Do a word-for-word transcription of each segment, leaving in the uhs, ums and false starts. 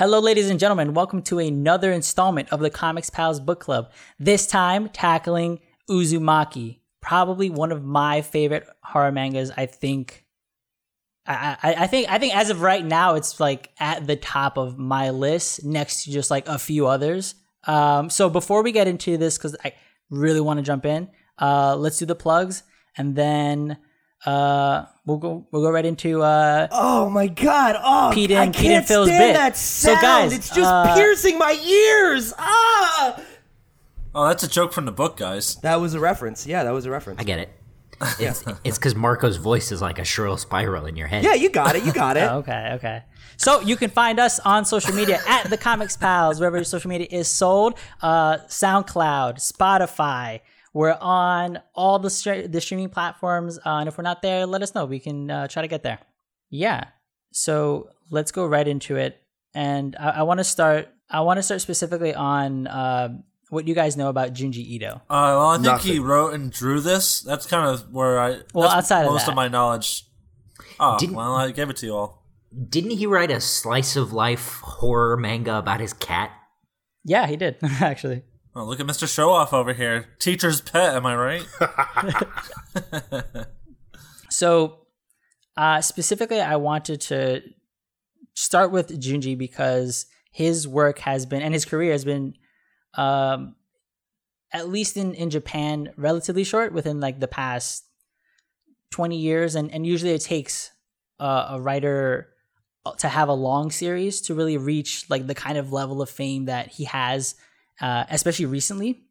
Hello, ladies and gentlemen. Welcome to another installment of the Comics Pals Book Club. This time, tackling Uzumaki, probably one of my favorite horror mangas. I think, I, I, I think, I think as of right now, it's like at the top of my list, next to just like a few others. Um, so before we get into this, because I really want to jump in, uh, let's do the plugs, and then uh, we'll go we'll go right into uh oh my god oh Pete and, I Pete can't stand bit. That sound. So guys, it's just uh, piercing my ears. Ah oh, that's a joke from the book, guys. That was a reference. Yeah, that was a reference. I get it. Yeah. It's because Marco's voice is like a shrill spiral in your head. Yeah, you got it. You got it. oh, okay, okay. So you can find us on social media at the Comics Pals, wherever your social media is sold. Uh, SoundCloud, Spotify. We're on all the st- the streaming platforms, uh, and if we're not there, let us know. We can uh, try to get there. Yeah. So let's go right into it, and I, I want to start. I want to start specifically on uh, what you guys know about Junji Ito. Uh, well, I think Nothing. He wrote and drew this. That's kind of where I. Well, outside most of, that. of my knowledge. Oh, Didn't- well, I gave it to you all. Didn't he write a slice of life horror manga about his cat? Yeah, he did actually. Oh, look at Mister Showoff over here. Teacher's pet, am I right? So, uh, specifically, I wanted to start with Junji because his work has been, and his career has been, um, at least in, in Japan, relatively short within like the past twenty years. And, and usually it takes uh, a writer to have a long series to really reach like the kind of level of fame that he has. Uh, especially recently,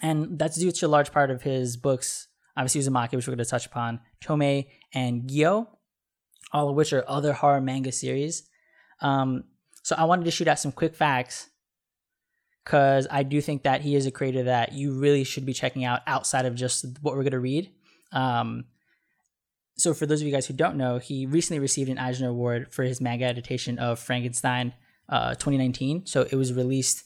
and that's due to a large part of his books, obviously Uzumaki, which we're going to touch upon, Tomie and Gyo, all of which are other horror manga series. Um, so I wanted to shoot out some quick facts because I do think that he is a creator that you really should be checking out outside of just what we're going to read. Um, so for those of you guys who don't know, he recently received an Eisner Award for his manga adaptation of Frankenstein uh, twenty nineteen. So it was released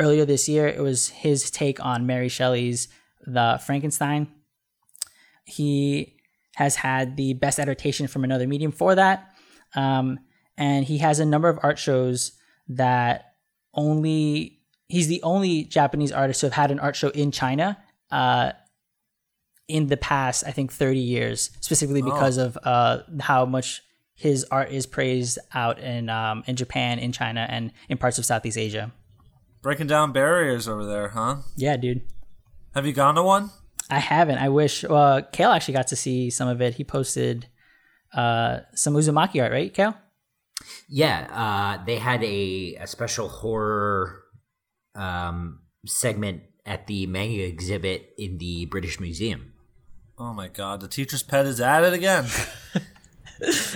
earlier this year. It was his take on Mary Shelley's The Frankenstein. He has had the best adaptation from another medium for that. Um, and he has a number of art shows that only... He's the only Japanese artist to have had an art show in China uh, in the past, I think, thirty years, specifically because oh. of uh, how much his art is praised out in um, in Japan, in China, and in parts of Southeast Asia. Breaking down barriers over there, huh? Yeah, dude. Have you gone to one? I haven't. I wish. Uh, Kale actually got to see some of it. He posted uh, some Uzumaki art, right, Kale? Yeah. Uh, they had a, a special horror um, segment at the manga exhibit in the British Museum. Oh, my God. The teacher's pet is at it again.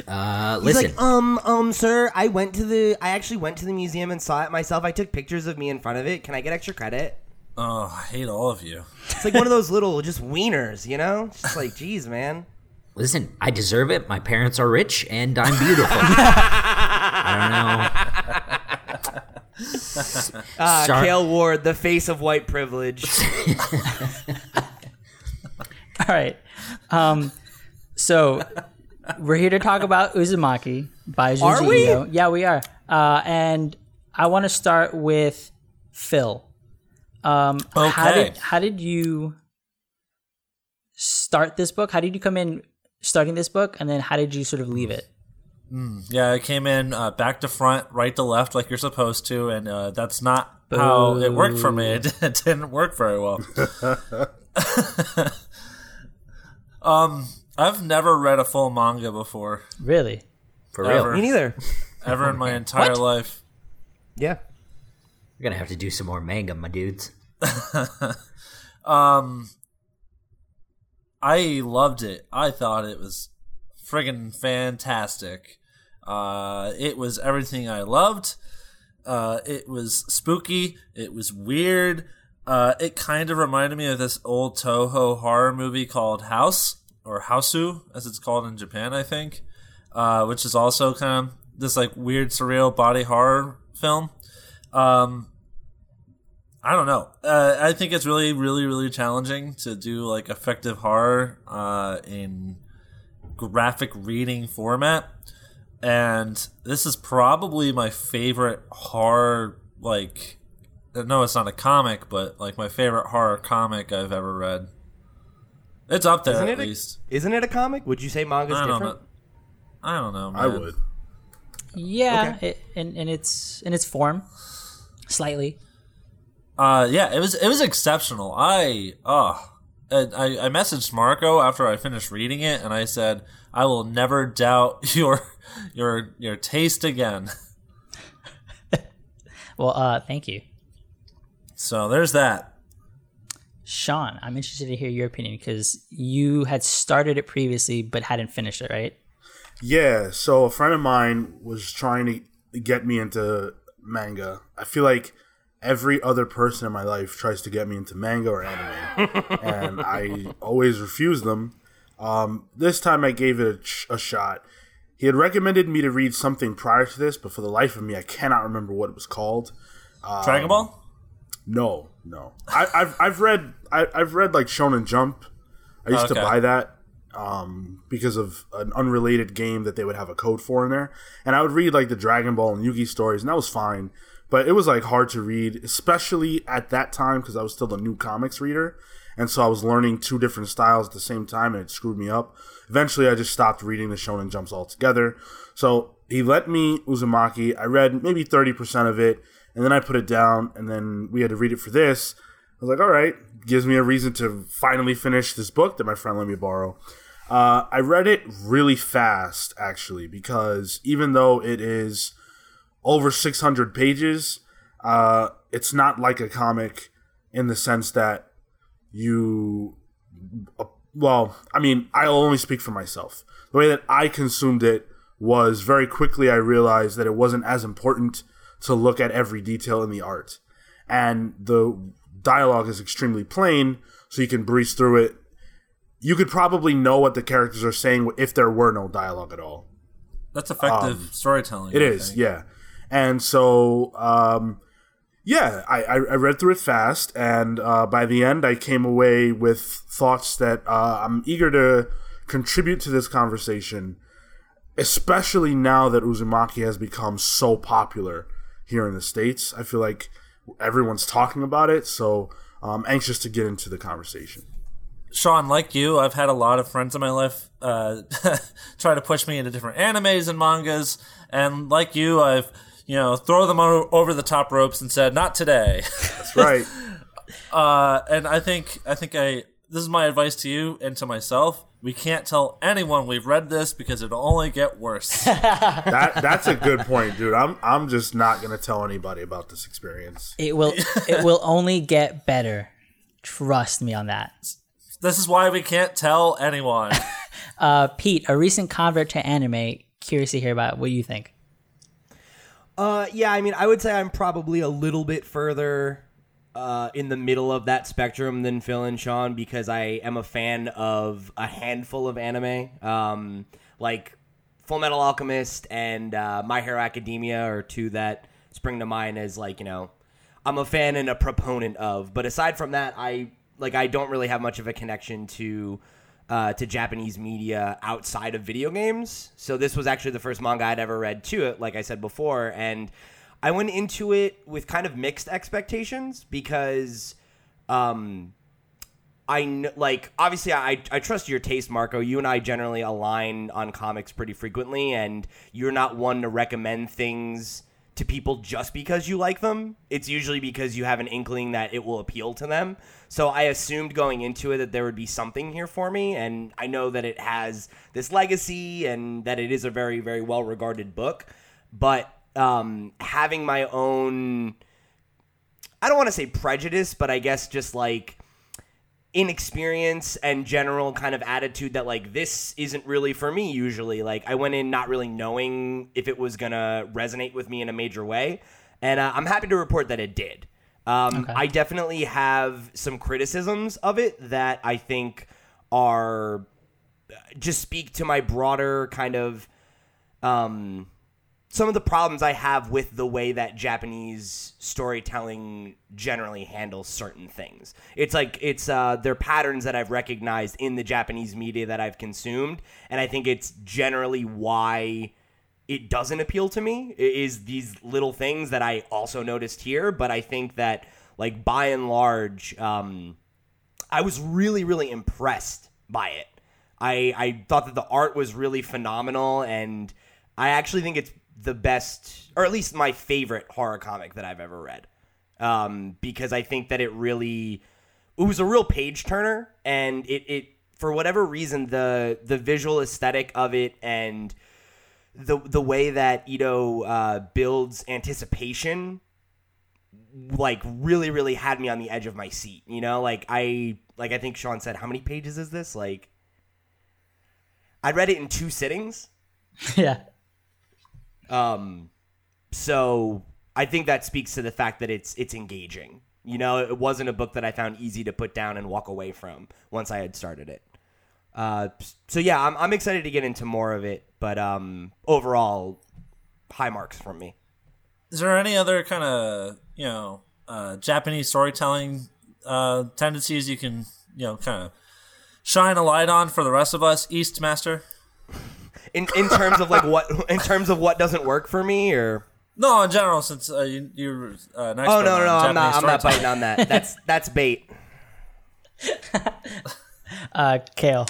Uh, listen. He's like, um, um, sir, I went to the, I actually went to the museum and saw it myself. I took pictures of me in front of it. Can I get extra credit? Oh, I hate all of you. It's like one of those little just wieners, you know? Just like, geez, man. Listen, I deserve it. My parents are rich and I'm beautiful. I don't know. Uh, Sar- Cale Ward, the face of white privilege. All right. Um, so... We're here to talk about Uzumaki by Junji Are we? Ito. Yeah, we are. Uh, and I want to start with Phil. Um, okay. How did, how did you start this book? How did you come in starting this book? And then how did you sort of leave it? Mm, yeah, I came in uh, back to front, right to left, like you're supposed to. And uh, that's not Boo. how it worked for me. It didn't work very well. um... I've never read a full manga before. Really? For real? Ever. Me neither. Ever in my entire what? life. Yeah. We're going to have to do some more manga, my dudes. um, I loved it. I thought it was friggin' fantastic. Uh, it was everything I loved. Uh, it was spooky. It was weird. Uh, it kind of reminded me of this old Toho horror movie called House. Or Hausu, as it's called in Japan, I think, uh, which is also kind of this like weird, surreal body horror film. Um, I don't know. Uh, I think it's really, really, really challenging to do like effective horror uh, in graphic reading format. And this is probably my favorite horror, like, no, it's not a comic, but, like, my favorite horror comic I've ever read. It's up there, isn't at it least. A, isn't it a comic? Would you say manga's I different? Know, I don't know, man. I would. Yeah, okay. it, in, in, its, in its form, slightly. Uh, yeah, it was it was exceptional. I, oh, I, I messaged Marco after I finished reading it, and I said, I will never doubt your your your taste again. Well, uh, thank you. So there's that. Sean, I'm interested to hear your opinion because you had started it previously but hadn't finished it, right? Yeah, so a friend of mine was trying to get me into manga. I feel like every other person in my life tries to get me into manga or anime, and I always refuse them. Um, this time I gave it a, ch- a shot. He had recommended me to read something prior to this, but for the life of me, I cannot remember what it was called. Um, Dragon Ball? No, no. I, I've I've read I, I've read like Shonen Jump. I used oh, okay. to buy that um, because of an unrelated game that they would have a code for in there, and I would read like the Dragon Ball and Yugi stories, and that was fine. But it was like hard to read, especially at that time because I was still a new comics reader. And so I was learning two different styles at the same time, and it screwed me up. Eventually, I just stopped reading the Shonen Jumps altogether. So he lent me Uzumaki. I read maybe thirty percent of it, and then I put it down, and then we had to read it for this. I was like, all right, gives me a reason to finally finish this book that my friend let me borrow. Uh, I read it really fast, actually, because even though it is over six hundred pages, uh, it's not like a comic in the sense that You, well, I mean, I'll only speak for myself. The way that I consumed it was very quickly I realized that it wasn't as important to look at every detail in the art. And the dialogue is extremely plain, so you can breeze through it. You could probably know what the characters are saying if there were no dialogue at all. That's effective um, storytelling. It I is, think. yeah. And so... Um, Yeah, I, I read through it fast, and uh, by the end, I came away with thoughts that uh, I'm eager to contribute to this conversation, especially now that Uzumaki has become so popular here in the States. I feel like everyone's talking about it, so I'm anxious to get into the conversation. Sean, like you, I've had a lot of friends in my life uh, try to push me into different animes and mangas, and like you, I've... You know, throw them over the top ropes and said, "Not today." That's right. uh, and I think, I think I. This is my advice to you and to myself. We can't tell anyone we've read this because it'll only get worse. that that's a good point, dude. I'm I'm just not gonna tell anybody about this experience. It will it will only get better. Trust me on that. This is why we can't tell anyone. uh, Pete, a recent convert to anime. Curious to hear about what you think. Uh, yeah, I mean, I would say I'm probably a little bit further uh, in the middle of that spectrum than Phil and Sean because I am a fan of a handful of anime, um, like Fullmetal Alchemist and uh, My Hero Academia are two that spring to mind as, like, you know, I'm a fan and a proponent of. But aside from that, I like I don't really have much of a connection to uh, to Japanese media outside of video games. So this was actually the first manga I'd ever read to it, like I said before. And I went into it with kind of mixed expectations because, um, I kn- like, obviously I, I trust your taste, Marco. You and I generally align on comics pretty frequently, and you're not one to recommend things to people just because you like them. It's usually because you have an inkling that it will appeal to them. So I assumed going into it that there would be something here for me, and I know that it has this legacy and that it is a very, very well-regarded book. But um, having my own, I don't want to say prejudice, but I guess just like inexperience and general kind of attitude that like this isn't really for me usually. Like I went in not really knowing if it was going to resonate with me in a major way, and uh, I'm happy to report that it did. Um, okay. I definitely have some criticisms of it that I think are just speak to my broader kind of um, some of the problems I have with the way that Japanese storytelling generally handles certain things. It's like it's uh, they're patterns that I've recognized in the Japanese media that I've consumed, and I think it's generally why it doesn't appeal to me is these little things that I also noticed here. But I think that, like, by and large, um, I was really, really impressed by it. I, I thought that the art was really phenomenal, and I actually think it's the best, or at least my favorite horror comic that I've ever read. Um, because I think that it really, it was a real page turner, and it, it, for whatever reason, the, the visual aesthetic of it and the, the way that Ito, uh, builds anticipation, like, really, really had me on the edge of my seat. You know, like I, like I think Sean said, how many pages is this? Like, I read it in two sittings. Yeah. Um, so I think that speaks to the fact that it's, it's engaging. You know, it wasn't a book that I found easy to put down and walk away from once I had started it. Uh, so yeah, I'm, I'm excited to get into more of it, but, um, overall, high marks from me. Is there any other kind of, you know, uh, Japanese storytelling, uh, tendencies you can, you know, kind of shine a light on for the rest of us, Eastmaster? In in terms of like what in terms of what doesn't work for me, or no, in general, since uh, you, you're uh, an expert. Oh no, no, no I'm not. I'm not biting on that. That's that's bait. uh, Kale.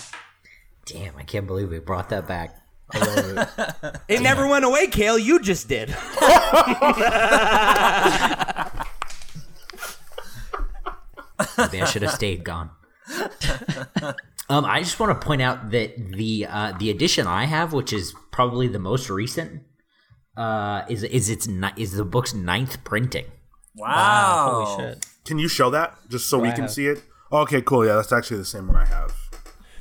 Damn, I can't believe we brought that back. I love it. It Damn. Never went away, Kale. You just did. Maybe I should have stayed gone. Um, I just want to point out that the uh, the edition I have, which is probably the most recent, uh, is is its ni- is the book's ninth printing. Wow! Wow. Holy shit. Can you show that just so we I can have. see it? Oh, okay, cool. Yeah, that's actually the same one I have.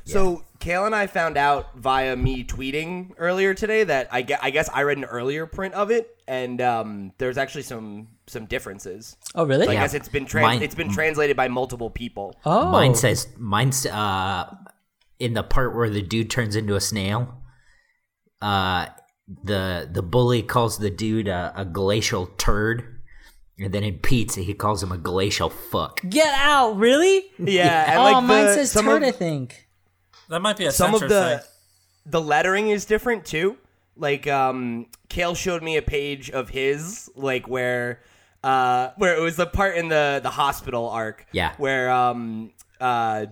Yeah. So Kale and I found out via me tweeting earlier today that I guess I, guess I read an earlier print of it, and um, there's actually some some differences. Oh, really? So yeah. I guess it's been trans- mine, it's been translated by multiple people. Oh, mine says mine's uh, in the part where the dude turns into a snail. Uh, the the bully calls the dude a, a glacial turd, and then in pizza he calls him a glacial fuck. Get out! Really? Yeah. And oh, like mine the, says turd. Of, I think that might be a some of the thing. The lettering is different too. Like, um, Kale showed me a page of his, like, where uh, where it was the part in the, the hospital arc. Yeah. Where, um, uh,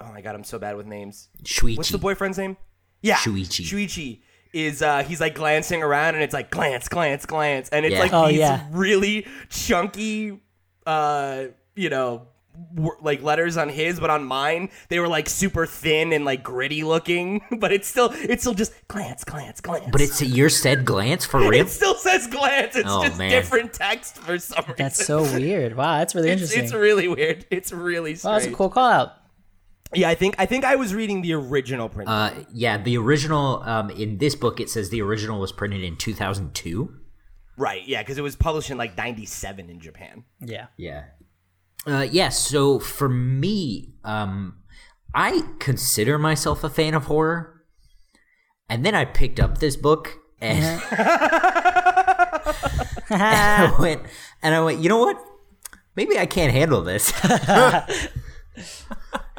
oh, my God, I'm so bad with names. Shuichi. What's the boyfriend's name? Yeah. Shuichi. Shuichi is, uh, he's, like, glancing around, and it's like, glance, glance, glance. And it's, yeah. like, oh, these yeah. really chunky, uh, you know, like letters on his, but on mine they were like super thin and like gritty looking, but it's still it's still just glance, glance, glance. But it's your said glance for real. It still says glance. It's oh, just man. different text for some reason. That's so weird. Wow, that's really it's, interesting. It's really weird. It's really strange. Wow, that's a cool call out. Yeah, I think I think I was reading the original print. Uh, yeah, the original um, in this book it says the original was printed in two thousand two. Right. Yeah, because it was published in like ninety-seven in Japan. Yeah. Yeah. Uh, yes, yeah, so for me, um, I consider myself a fan of horror, and then I picked up this book, and, and I went, and I went, you know what? Maybe I can't handle this. um,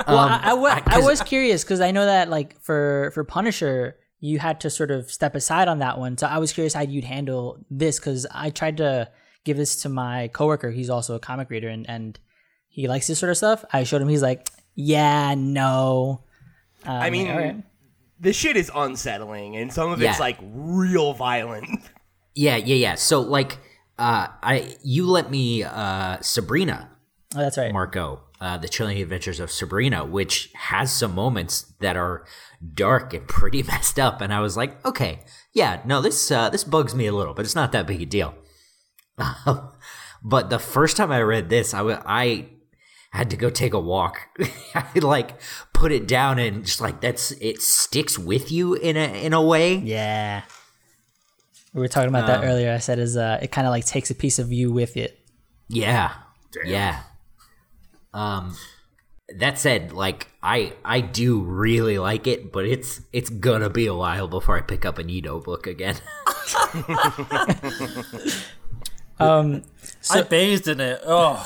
well, I, I, w- I was curious, because I know that like for, for Punisher, you had to sort of step aside on that one, so I was curious how you'd handle this, because I tried to give this to my coworker. He's also a comic reader, and, and he likes this sort of stuff. I showed him. He's like, yeah, no. Um, I mean, right. This shit is unsettling, and some of yeah. it's like real violent. Yeah, yeah, yeah. So like, uh, I you lent me uh, Sabrina. Oh, that's right, Marco. Uh, the Chilling Adventures of Sabrina, which has some moments that are dark and pretty messed up, and I was like, okay, yeah, no, this uh, this bugs me a little, but it's not that big a deal. Um, but the first time I read this, I, w- I had to go take a walk. I like put it down and just like that's it sticks with you in a in a way. Yeah, we were talking about um, that earlier. I said is uh, it kind of like takes a piece of you with it. Yeah, Damn. yeah. Um, that said, like I I do really like it, but it's it's gonna be a while before I pick up an Ito book again. Um, so, I bathed in it. Oh,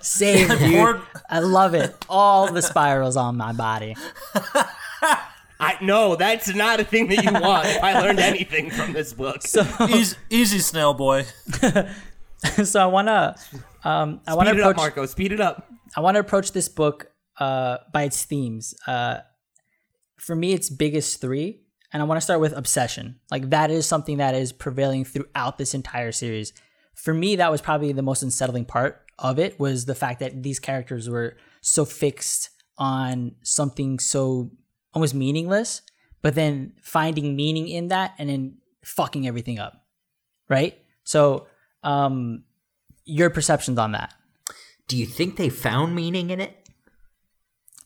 same, dude. I love it. All the spirals on my body. I no, that's not a thing that you want. If I learned anything from this book, so, easy, easy, snail boy. So I wanna, um, I wanna speed approach, it up, Marco. Speed it up. I wanna approach this book uh, by its themes. Uh, for me, its biggest three, and I wanna start with obsession. Like that is something that is prevailing throughout this entire series. For me, that was probably the most unsettling part of it, was the fact that these characters were so fixed on something so almost meaningless, but then finding meaning in that and then fucking everything up, right? So um, your perceptions on that. Do you think they found meaning in it?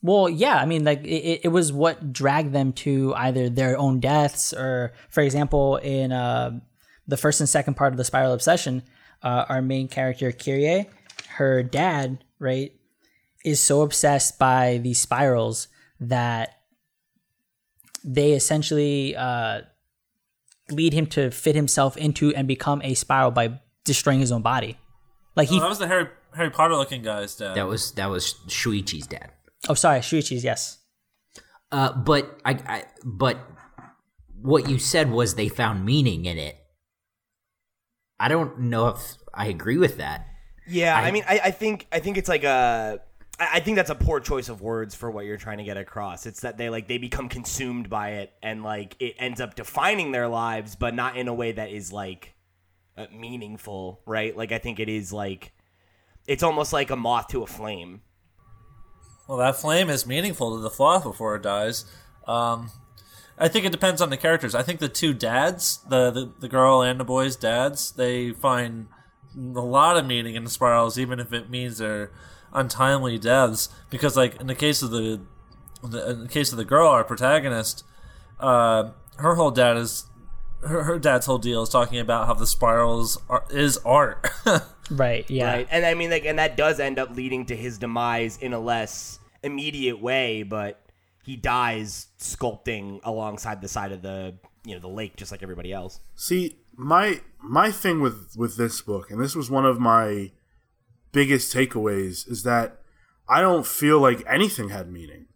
Well, yeah. I mean, like it, it was what dragged them to either their own deaths or, for example, in uh, the first and second part of the Spiral Obsession, uh, our main character, Kyrie, her dad, right, is so obsessed by these spirals that they essentially uh, lead him to fit himself into and become a spiral by destroying his own body. Like he, oh, that was the Harry Harry Potter looking guy's dad. That was that was Shuichi's dad. Oh, sorry, Shuichi's. Yes. Uh, but I, I, but what you said was they found meaning in it. I don't know if I agree with that. Yeah, I, I mean, I, I think I think it's like a. I think that's a poor choice of words for what you're trying to get across. It's that they like they become consumed by it, and like it ends up defining their lives, but not in a way that is like uh, meaningful, right? Like I think it is like it's almost like a moth to a flame. Well, that flame is meaningful to the moth before it dies. Um, I think it depends on the characters. I think the two dads, the the, the girl and the boy's dads, they find a lot of meaning in the spirals, even if it means they're untimely deaths, because like in the case of the, the in the case of the girl, our protagonist, uh, her whole dad is her, her dad's whole deal is talking about how the spirals are, is art. Right. Yeah. Right. And I mean, like, and that does end up leading to his demise in a less immediate way, but he dies sculpting alongside the side of the you know the lake, just like everybody else. See, my my thing with with this book, and this was one of my biggest takeaways, is that I don't feel like anything had meaning.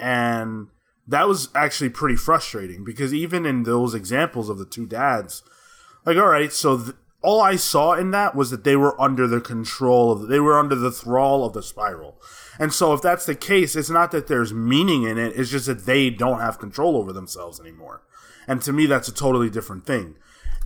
And that was actually pretty frustrating, because even in those examples of the two dads, like, all right, so th- all I saw in that was that they were under the control of, they were under the thrall of the spiral. And so if that's the case, it's not that there's meaning in it, it's just that they don't have control over themselves anymore. And to me, that's a totally different thing.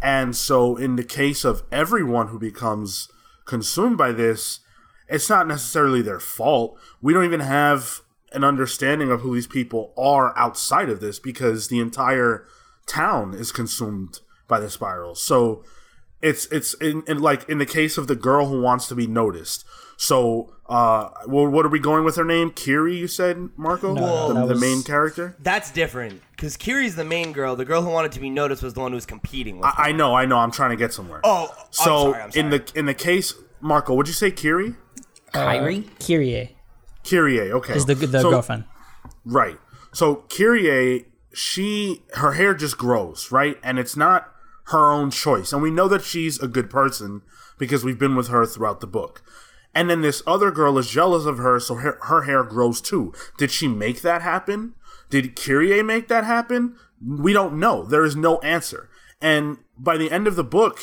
And so in the case of everyone who becomes consumed by this, it's not necessarily their fault. We don't even have an understanding of who these people are outside of this, because the entire town is consumed by the spiral. So it's it's in, in like in the case of the girl who wants to be noticed. So uh well, what are we going with her name? Kiri, you said, Marco? No, the, the was, main character? That's different, because Kiri's the main girl. The girl who wanted to be noticed was the one who was competing with I, I know, I know. I'm trying to get somewhere. Oh, so I'm sorry, I'm sorry. in the in the case, Marco, would you say Kiri? Kyrie? Uh, Kyrie. Kyrie, okay. Is the the so, girlfriend. Right. So Kyrie, she her hair just grows, right? And it's not her own choice. And we know that she's a good person because we've been with her throughout the book. And then this other girl is jealous of her, so her, her hair grows too. Did she make that happen? Did Kyrie make that happen? We don't know. There is no answer. And by the end of the book,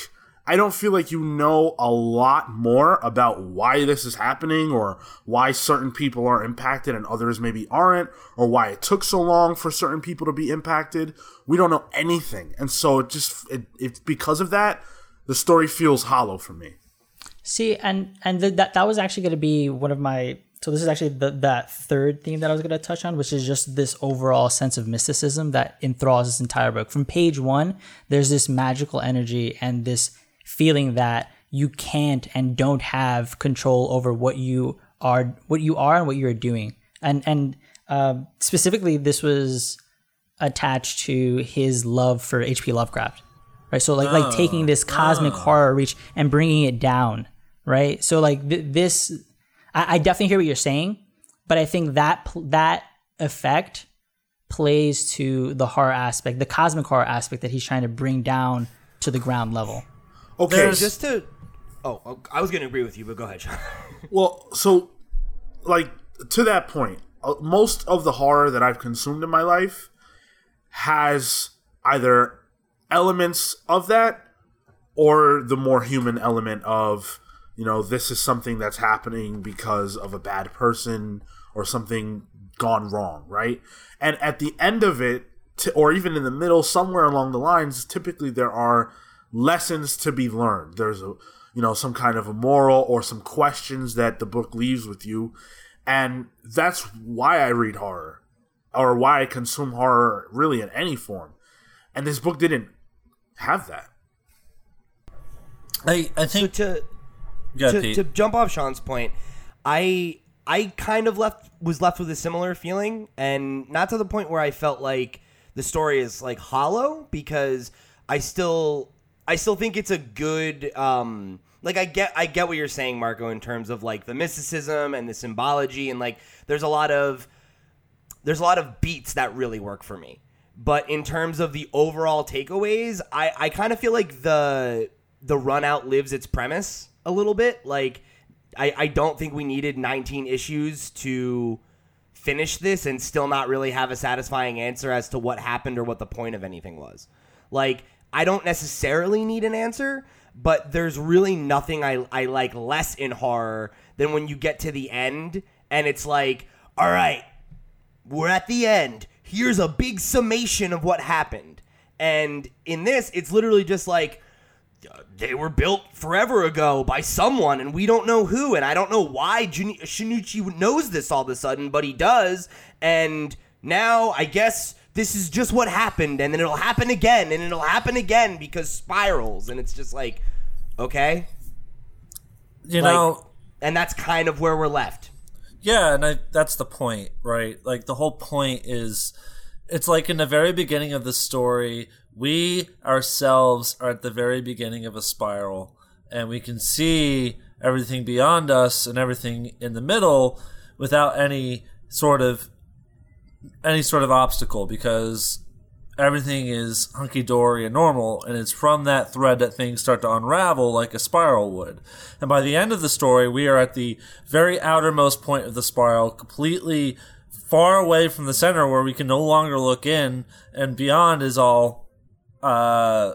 I don't feel like you know a lot more about why this is happening, or why certain people are impacted and others maybe aren't, or why it took so long for certain people to be impacted. We don't know anything. And so it just, it, it, because of that, the story feels hollow for me. See, and and the, that that was actually going to be one of my... So this is actually the, that third theme that I was going to touch on, which is just this overall sense of mysticism that enthralls this entire book. From page one, there's this magical energy and this feeling that you can't and don't have control over what you are, what you are and what you're doing. And, and uh, specifically, this was attached to his love for H P. Lovecraft, right? So like, oh, like taking this cosmic oh. horror reach and bringing it down. Right. So like th- this, I-, I definitely hear what you're saying, but I think that pl- that effect plays to the horror aspect, the cosmic horror aspect that he's trying to bring down to the ground level. Okay, There's, just to, oh, I was going to agree with you, but go ahead, Sean. Well, so like to that point, most of the horror that I've consumed in my life has either elements of that or the more human element of, you know, this is something that's happening because of a bad person or something gone wrong, right? And at the end of it, to, or even in the middle, somewhere along the lines, typically there are lessons to be learned. There's a, you know, some kind of a moral or some questions that the book leaves with you. And that's why I read horror, or why I consume horror really in any form. And this book didn't have that. I, I think so to, to, to jump off Sean's point, I I kind of left was left with a similar feeling, and not to the point where I felt like the story is like hollow, because I still I still think it's a good um, like I get I get what you're saying, Marco, in terms of like the mysticism and the symbology, and like there's a lot of there's a lot of beats that really work for me. But in terms of the overall takeaways, I, I kind of feel like the the run outlives its premise a little bit. Like, I, I don't think we needed nineteen issues to finish this and still not really have a satisfying answer as to what happened or what the point of anything was. Like, I don't necessarily need an answer, but there's really nothing I, I like less in horror than when you get to the end and it's like, all right, we're at the end. Here's a big summation of what happened. And in this, it's literally just like, they were built forever ago by someone, and we don't know who, and I don't know why Jun- Shinichi knows this all of a sudden, but he does, and now I guess this is just what happened, and then it'll happen again, and it'll happen again, because spirals, and it's just like, okay. You like, know... And that's kind of where we're left. Yeah, and I, that's the point, right? Like, the whole point is... It's like in the very beginning of the story, we ourselves are at the very beginning of a spiral, and we can see everything beyond us and everything in the middle without any sort of any sort of obstacle, because everything is hunky-dory and normal, and it's from that thread that things start to unravel like a spiral would. And by the end of the story, we are at the very outermost point of the spiral, completely far away from the center where we can no longer look in, and beyond is all, uh,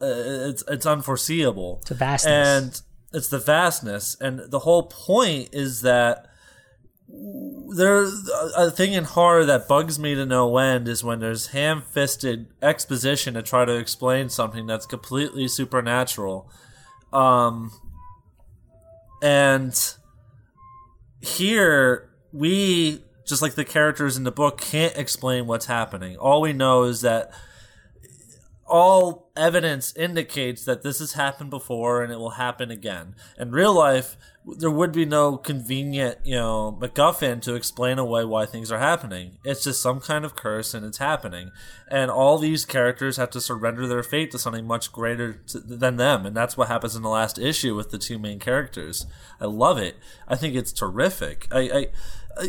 it's it's unforeseeable. It's a vastness. And it's the vastness. And the whole point is that there's a thing in horror that bugs me to no end is when there's ham-fisted exposition to try to explain something that's completely supernatural. Um, and here we... just like the characters in the book can't explain what's happening. All we know is that all evidence indicates that this has happened before and it will happen again. In real life, there would be no convenient, you know, MacGuffin to explain away why things are happening. It's just some kind of curse and it's happening. And all these characters have to surrender their fate to something much greater to, than them. And that's what happens in the last issue with the two main characters. I love it. I think it's terrific. I... I, I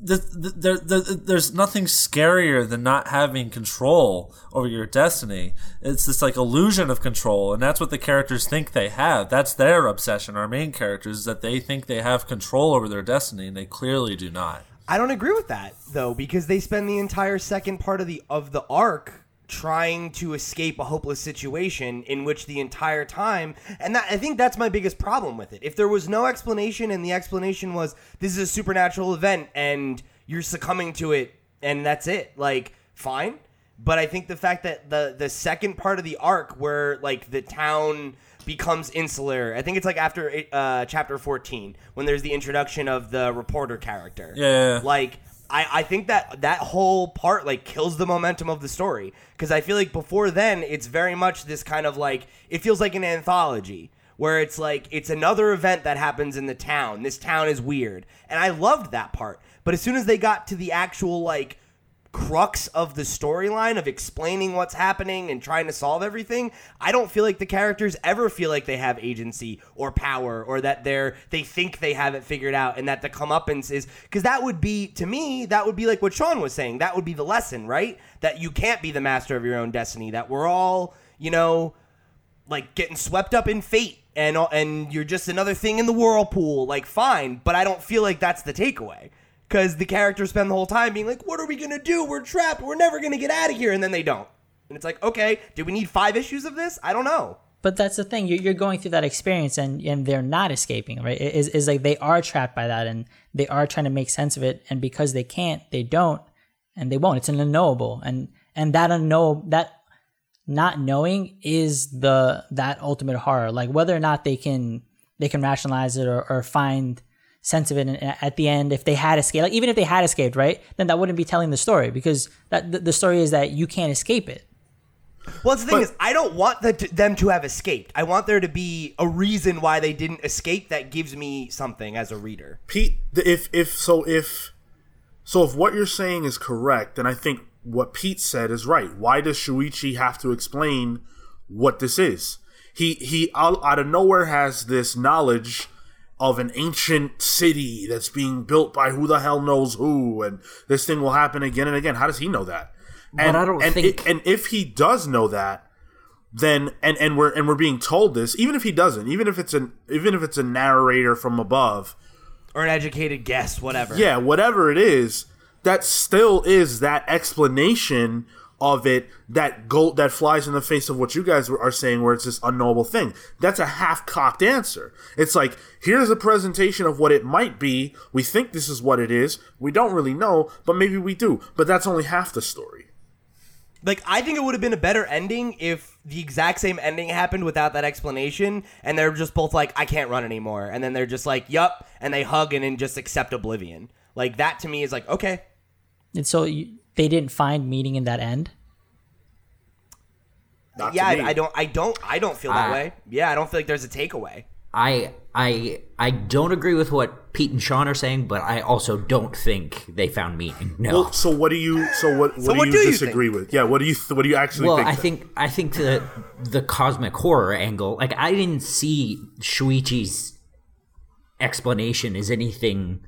There, there, there, there's nothing scarier than not having control over your destiny. It's this like illusion of control, and that's what the characters think they have. That's their obsession, our main characters, is that they think they have control over their destiny, and they clearly do not. I don't agree with that, though, because they spend the entire second part of the of the arc trying to escape a hopeless situation in which the entire time, and that, I think that's my biggest problem with it. If there was no explanation and the explanation was this is a supernatural event and you're succumbing to it and that's it, like, fine. But I think the fact that the the second part of the arc where like the town becomes insular, I think it's like after uh, chapter fourteen when there's the introduction of the reporter character. Yeah, like. I, I think that that whole part, like, kills the momentum of the story, because I feel like before then, it's very much this kind of, like, it feels like an anthology, where it's, like, it's another event that happens in the town. This town is weird. And I loved that part. But as soon as they got to the actual, like, crux of the storyline of explaining what's happening and trying to solve everything, I don't feel like the characters ever feel like they have agency or power, or that they're they think they have it figured out, and that the comeuppance is, because that would be, to me, that would be like what Sean was saying. That would be the lesson, right? That you can't be the master of your own destiny, that we're all, you know, like getting swept up in fate, and and you're just another thing in the whirlpool, like, fine. But I don't feel like that's the takeaway. because the characters spend the whole time being like, what are we going to do? We're trapped. We're never going to get out of here. And then they don't. And it's like, okay, do we need five issues of this? I don't know. But that's the thing. You're going through that experience and, and they're not escaping, right? It's, it's like they are trapped by that and they are trying to make sense of it. And because they can't, they don't, and they won't. It's an unknowable. And and that unknowable, that not knowing is the that ultimate horror. Like whether or not they can they can rationalize it or, or find sense of it. And at the end, if they had escaped, like even if they had escaped, right, then that wouldn't be telling the story because that the story is that you can't escape it. Well, that's the thing but, is, I don't want the, to, them to have escaped. I want there to be a reason why they didn't escape that gives me something as a reader. Pete, if if so, if so, if what you're saying is correct, then I think what Pete said is right. Why does Shuichi have to explain what this is? He he out, out of nowhere has this knowledge of an ancient city that's being built by who the hell knows who, and this thing will happen again and again. How does he know that? And but I don't and, think... it, and if he does know that, then and, and we're and we're being told this, even if he doesn't, even if it's an even if it's a narrator from above or an educated guess, whatever. Yeah, whatever it is, that still is that explanation of it that gold that flies in the face of what you guys are saying, where it's this unknowable thing. That's a half-cocked answer. It's like, here's a presentation of what it might be. We think this is what it is. We don't really know, but maybe we do. But that's only half the story. Like, I think it would have been a better ending if the exact same ending happened without that explanation, and they're just both like, I can't run anymore. And then they're just like, yup, and they hug and then just accept oblivion. Like, that to me is like, okay. And so you, they didn't find meaning in that end? Not yeah, I, I don't I don't, I don't feel that uh, way. Yeah, I don't feel like there's a takeaway. I, I, I don't agree with what Pete and Sean are saying, but I also don't think they found meaning. No. Well, so what do you? So what? What, so do, what you do you disagree think? With? Yeah. What do you? What do you actually? Well, think I then? think I think the the cosmic horror angle. Like, I didn't see Shuichi's explanation as anything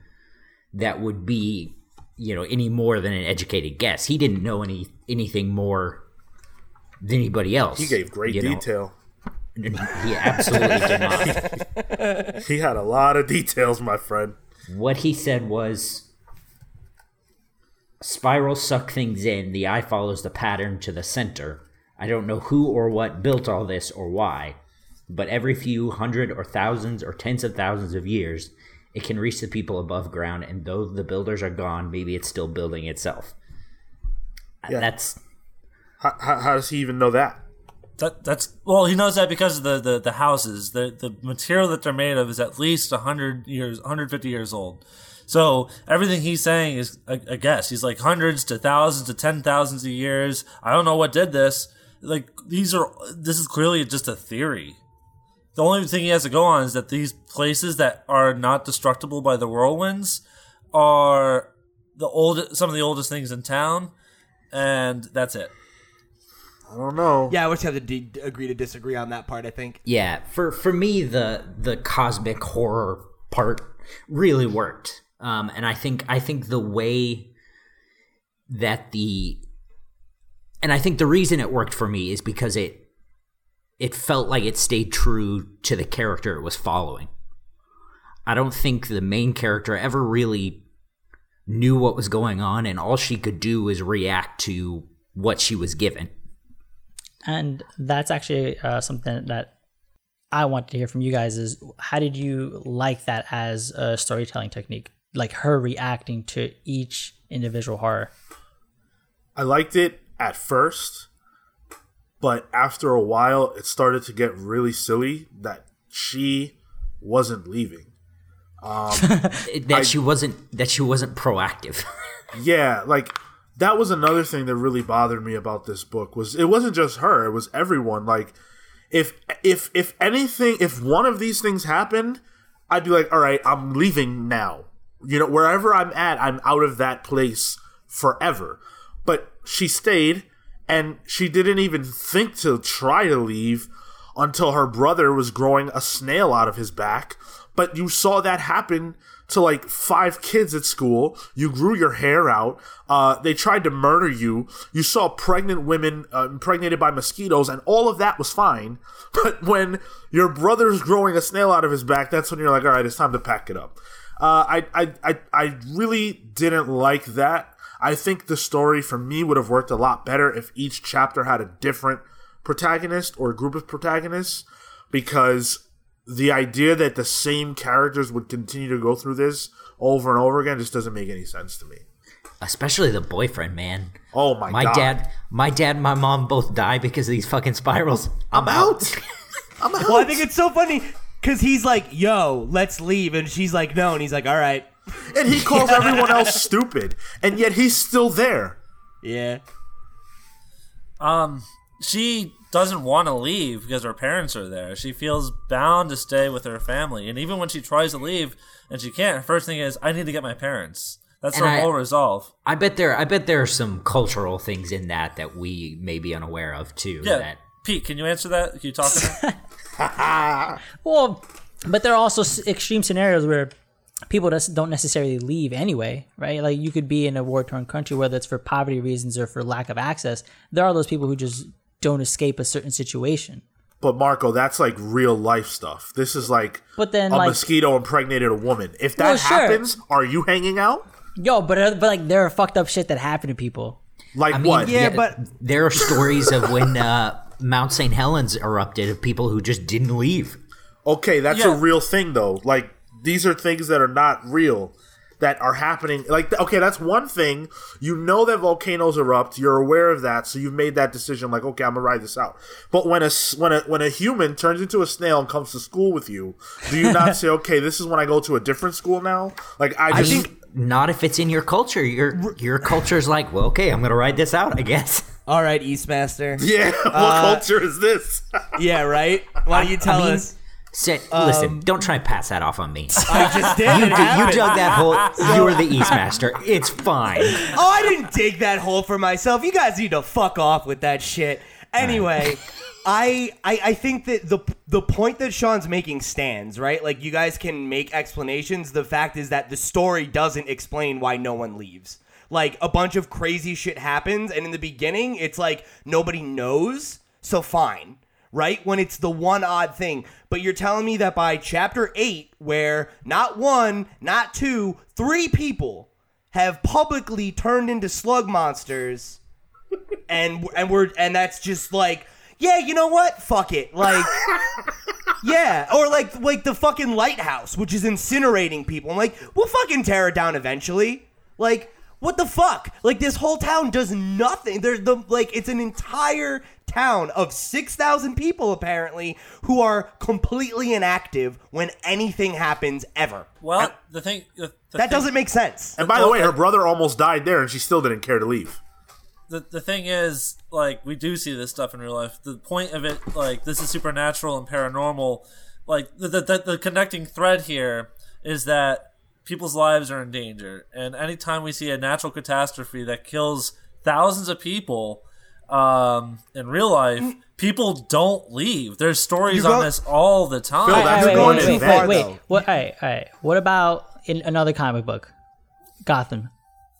that would be, you know, any more than an educated guess. He didn't know any anything more than anybody else. He gave great detail. Know. He absolutely did not. He had a lot of details, my friend. What he said was, spirals suck things in. The eye follows the pattern to the center. I don't know who or what built all this or why, but every few hundred or thousands or tens of thousands of years, it can reach the people above ground, and though the builders are gone, maybe it's still building itself. Yeah. That's... How, how, how does he even know that? That, that's well. He knows that because of the, the, the houses, the the material that they're made of is at least a hundred years, hundred fifty years old. So everything he's saying is a, a guess. He's like hundreds to thousands to ten thousands of years. I don't know what did this. Like these are. This is clearly just a theory. The only thing he has to go on is that these places that are not destructible by the whirlwinds are the old some of the oldest things in town, and that's it. I don't know. Yeah, I would have to de- agree to disagree on that part, I think. Yeah, for for me, the the cosmic horror part really worked. Um, and I think I think the way that the... And I think the reason it worked for me is because it it felt like it stayed true to the character it was following. I don't think the main character ever really knew what was going on, and all she could do was react to what she was given. And that's actually uh, something that I wanted to hear from you guys is, how did you like that as a storytelling technique? Like her reacting to each individual horror? I liked it at first, but after a while, it started to get really silly that she wasn't leaving. Um, that I, she wasn't. That she wasn't proactive. Yeah, like. That was another thing that really bothered me about this book was it wasn't just her, it was everyone. Like if if if anything if one of these things happened, I'd be like, all right, I'm leaving now. You know, wherever I'm at, I'm out of that place forever. But she stayed, and she didn't even think to try to leave until her brother was growing a snail out of his back. But you saw that happen to like five kids at school. You grew your hair out. Uh, they tried to murder you. You saw pregnant women uh, impregnated by mosquitoes, and all of that was fine. But when your brother's growing a snail out of his back, that's when you're like, all right, it's time to pack it up. Uh, I, I I I really didn't like that. I think the story for me would have worked a lot better if each chapter had a different protagonist or a group of protagonists, because the idea that the same characters would continue to go through this over and over again just doesn't make any sense to me. Especially the boyfriend, man. Oh my, my god. My dad, my dad and my mom both die because of these fucking spirals. I'm, I'm out. out. I'm out. Well, I think it's so funny because he's like, yo, let's leave. And she's like, no. And he's like, all right. And he calls everyone else stupid. And yet he's still there. Yeah. Um, she doesn't want to leave because her parents are there. She feels bound to stay with her family. And even when she tries to leave and she can't, her first thing is, I need to get my parents. That's and her I, whole resolve. I bet there I bet there are some cultural things in that that we may be unaware of, too. Yeah. That... Pete, can you answer that? Can you talk about that? Well, but there are also extreme scenarios where people just don't necessarily leave anyway, right? Like, you could be in a war-torn country, whether it's for poverty reasons or for lack of access. There are those people who just don't escape a certain situation. But, Marco, that's, like, real-life stuff. This is, like, but then, a like, mosquito impregnated a woman. If that well, happens, sure. Are you hanging out? Yo, but, but like, there are fucked up shit that happened to people. Like I mean, what? Yeah, yeah, but there are stories of when uh, Mount Saint Helens erupted of people who just didn't leave. Okay, that's yeah. a real thing, though. Like, these are things that are not real that are happening. Like, okay, that's one thing. You know that volcanoes erupt. You're aware of that, so you've made that decision. Like, okay, I'm gonna ride this out. But when a when a when a human turns into a snail and comes to school with you, do you not say, okay, this is when I go to a different school now? Like, I just. I think- Not if it's in your culture. Your your culture's like, well, okay, I'm gonna ride this out, I guess. All right, Eastmaster. Yeah, what uh, culture is this? Yeah, right. Why don't you tell I mean, us? Sit, um, listen, don't try and pass that off on me. I just did. You, you, you dug that hole. You're the Eastmaster. It's fine. Oh, I didn't dig that hole for myself. You guys need to fuck off with that shit. Anyway. I, I I think that the the point that Sean's making stands, right? Like, you guys can make explanations. The fact is that the story doesn't explain why no one leaves. Like, a bunch of crazy shit happens, and in the beginning, it's like, nobody knows, so fine, right? When it's the one odd thing. But you're telling me that by chapter eight, where not one, not two, three people have publicly turned into slug monsters, and and we're and that's just like... Yeah, you know what? Fuck it. Like, yeah. Or like like the fucking lighthouse, which is incinerating people. I'm like, we'll fucking tear it down eventually. Like, what the fuck? Like, this whole town does nothing. There's the like it's an entire town of six thousand people, apparently, who are completely inactive when anything happens ever. Well, and the thing... The, the that thing, doesn't make sense. And by the, the way, her brother almost died there, and she still didn't care to leave. The the thing is, like, we do see this stuff in real life. The point of it, like, this is supernatural and paranormal. Like, the the, the connecting thread here is that people's lives are in danger. And anytime we see a natural catastrophe that kills thousands of people um, in real life, people don't leave. There's stories on this all the time. Phil, that's wait, going wait, wait, wait, wait, wait. What, all right, all right. What about in another comic book? Gotham.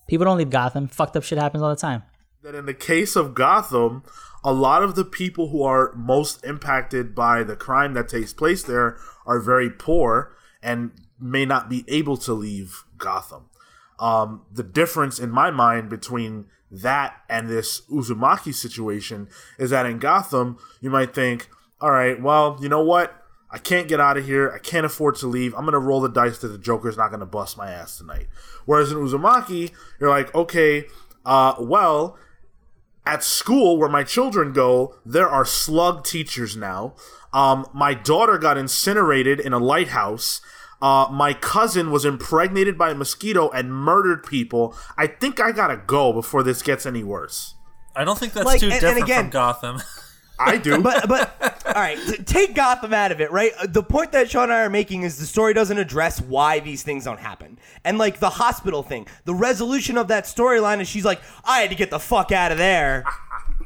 People don't leave Gotham. Fucked up shit happens all the time. That in the case of Gotham, a lot of the people who are most impacted by the crime that takes place there are very poor and may not be able to leave Gotham. Um, the difference in my mind between that and this Uzumaki situation is that in Gotham, you might think, all right, well, you know what? I can't get out of here. I can't afford to leave. I'm going to roll the dice that the Joker's not going to bust my ass tonight. Whereas in Uzumaki, you're like, okay, uh, well... At school, where my children go, there are slug teachers now. Um, my daughter got incinerated in a lighthouse. Uh, my cousin was impregnated by a mosquito and murdered people. I think I gotta go before this gets any worse. I don't think that's like, too and, different and again, from Gotham. I do. But, but all right, take Gotham out of it, right? The point that Sean and I are making is the story doesn't address why these things don't happen. And, like, the hospital thing, the resolution of that storyline is she's like, I had to get the fuck out of there.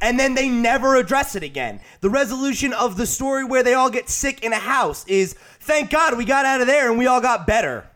And then they never address it again. The resolution of the story where they all get sick in a house is, thank God we got out of there and we all got better.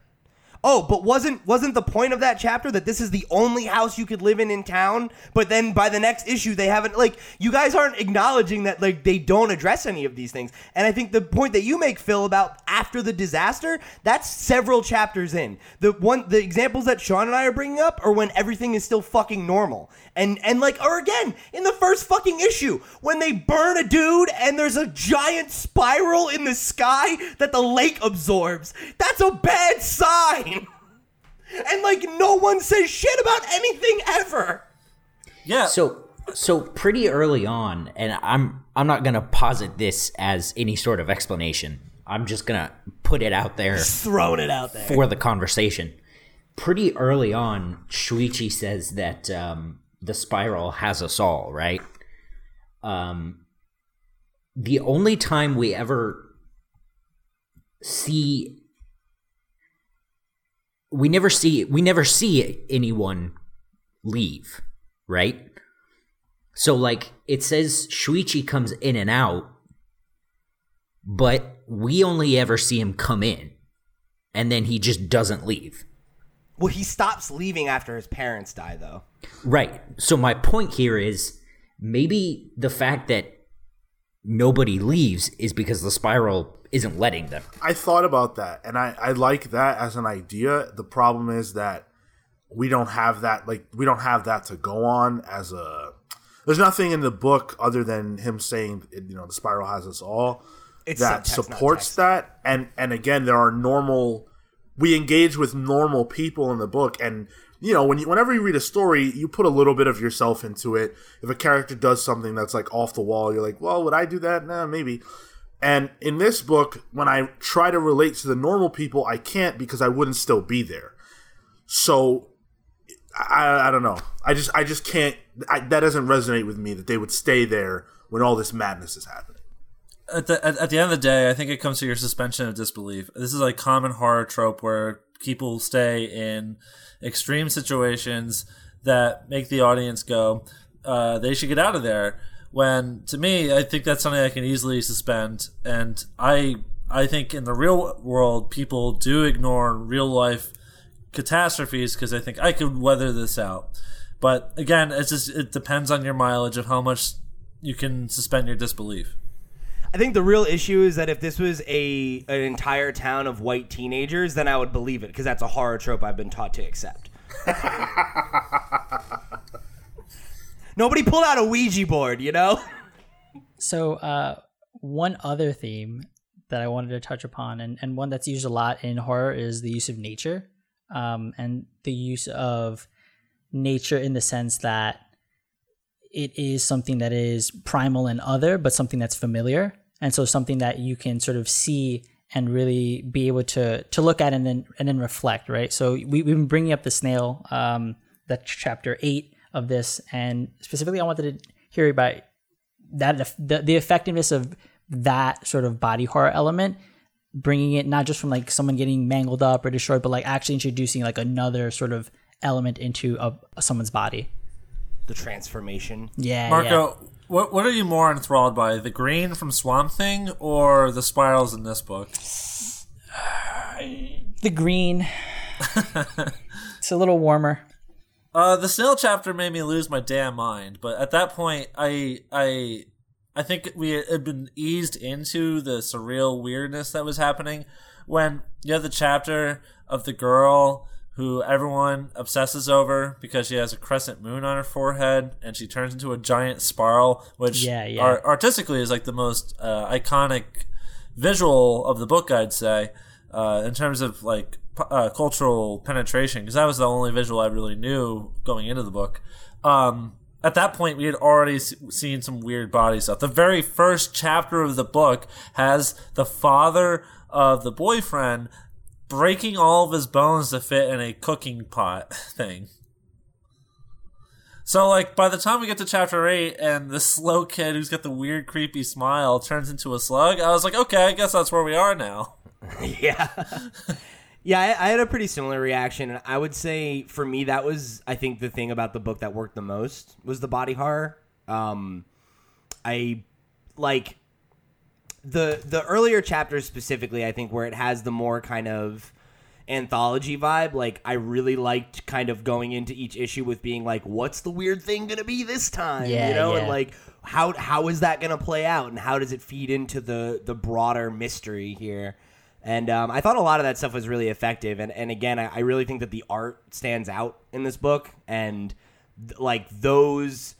Oh, but wasn't wasn't the point of that chapter that this is the only house you could live in in town? But then by the next issue, they haven't, like, you guys aren't acknowledging that, like, they don't address any of these things. And I think the point that you make, Phil, about after the disaster, that's several chapters in. The one, the examples that Sean and I are bringing up are when everything is still fucking normal. And, and like, or again, in the first fucking issue, when they burn a dude and there's a giant spiral in the sky that the lake absorbs. That's a bad sign. And, like, no one says shit about anything ever. Yeah. So, so pretty early on, and I'm I'm not gonna posit this as any sort of explanation. I'm just gonna put it out there, just throwing it out there for the conversation. Pretty early on, Shuichi says that um, the spiral has us all, right? Um, the only time we ever see. We never see we never see anyone leave, right? So, like, it says Shuichi comes in and out, but we only ever see him come in, and then he just doesn't leave. Well, he stops leaving after his parents die, though. Right. So my point here is maybe the fact that nobody leaves is because the spiral isn't letting them. I thought about that, and I, I like that as an idea. The problem is that we don't have that, like, we don't have that to go on as a... There's nothing in the book other than him saying, you know, the spiral has us all, it's that text, supports that. And, and again, there are normal... We engage with normal people in the book, and, you know, when you, whenever you read a story, you put a little bit of yourself into it. If a character does something that's, like, off the wall, you're like, well, would I do that? Nah, maybe. And in this book, when I try to relate to the normal people, I can't because I wouldn't still be there. So, I, I don't know. I just I just can't. I, that doesn't resonate with me that they would stay there when all this madness is happening. At the, at, at the end of the day, I think it comes to your suspension of disbelief. This is a common horror trope where people stay in extreme situations that make the audience go, uh, they should get out of there. When, to me, I think that's something I can easily suspend. And I I think in the real world, people do ignore real-life catastrophes because they think, I could weather this out. But again, it's just, it depends on your mileage of how much you can suspend your disbelief. I think the real issue is that if this was a an entire town of white teenagers, then I would believe it, because that's a horror trope I've been taught to accept. Nobody pulled out a Ouija board, you know? So uh, one other theme that I wanted to touch upon, and, and one that's used a lot in horror, is the use of nature, um, and the use of nature in the sense that it is something that is primal and other, but something that's familiar. And so something that you can sort of see and really be able to to look at and then and then reflect, right? So we, we've been bringing up the snail, um, that's chapter eight of this. And specifically, I wanted to hear about that, the, the effectiveness of that sort of body horror element, bringing it not just from like someone getting mangled up or destroyed, but like actually introducing like another sort of element into a, someone's body. The transformation. Yeah, Marco, yeah. What, what are you more enthralled by? The green from Swamp Thing or the spirals in this book? The green. It's a little warmer. Uh, the snail chapter made me lose my damn mind, but at that point, I I, I think we had been eased into the surreal weirdness that was happening when you have the chapter of the girl who everyone obsesses over because she has a crescent moon on her forehead and she turns into a giant spiral, which yeah, yeah. Art- artistically is like the most uh, iconic visual of the book, I'd say, uh, in terms of like uh, cultural penetration, because that was the only visual I really knew going into the book. Um, at that point, we had already s- seen some weird body stuff. The very first chapter of the book has the father of the boyfriend breaking all of his bones to fit in a cooking pot thing. So, like, by the time we get to chapter eight and the slow kid who's got the weird, creepy smile turns into a slug, I was like, okay, I guess that's where we are now. Yeah. Yeah, I, I had a pretty similar reaction. And I would say, for me, that was, I think, the thing about the book that worked the most was the body horror. Um, I, like... The the earlier chapters specifically, I think, where it has the more kind of anthology vibe. Like, I really liked kind of going into each issue with being like, what's the weird thing going to be this time? Yeah, you know, yeah. And like, how how is that going to play out? And how does it feed into the, the broader mystery here? And um, I thought a lot of that stuff was really effective. And, and again, I, I really think that the art stands out in this book. And th- like those,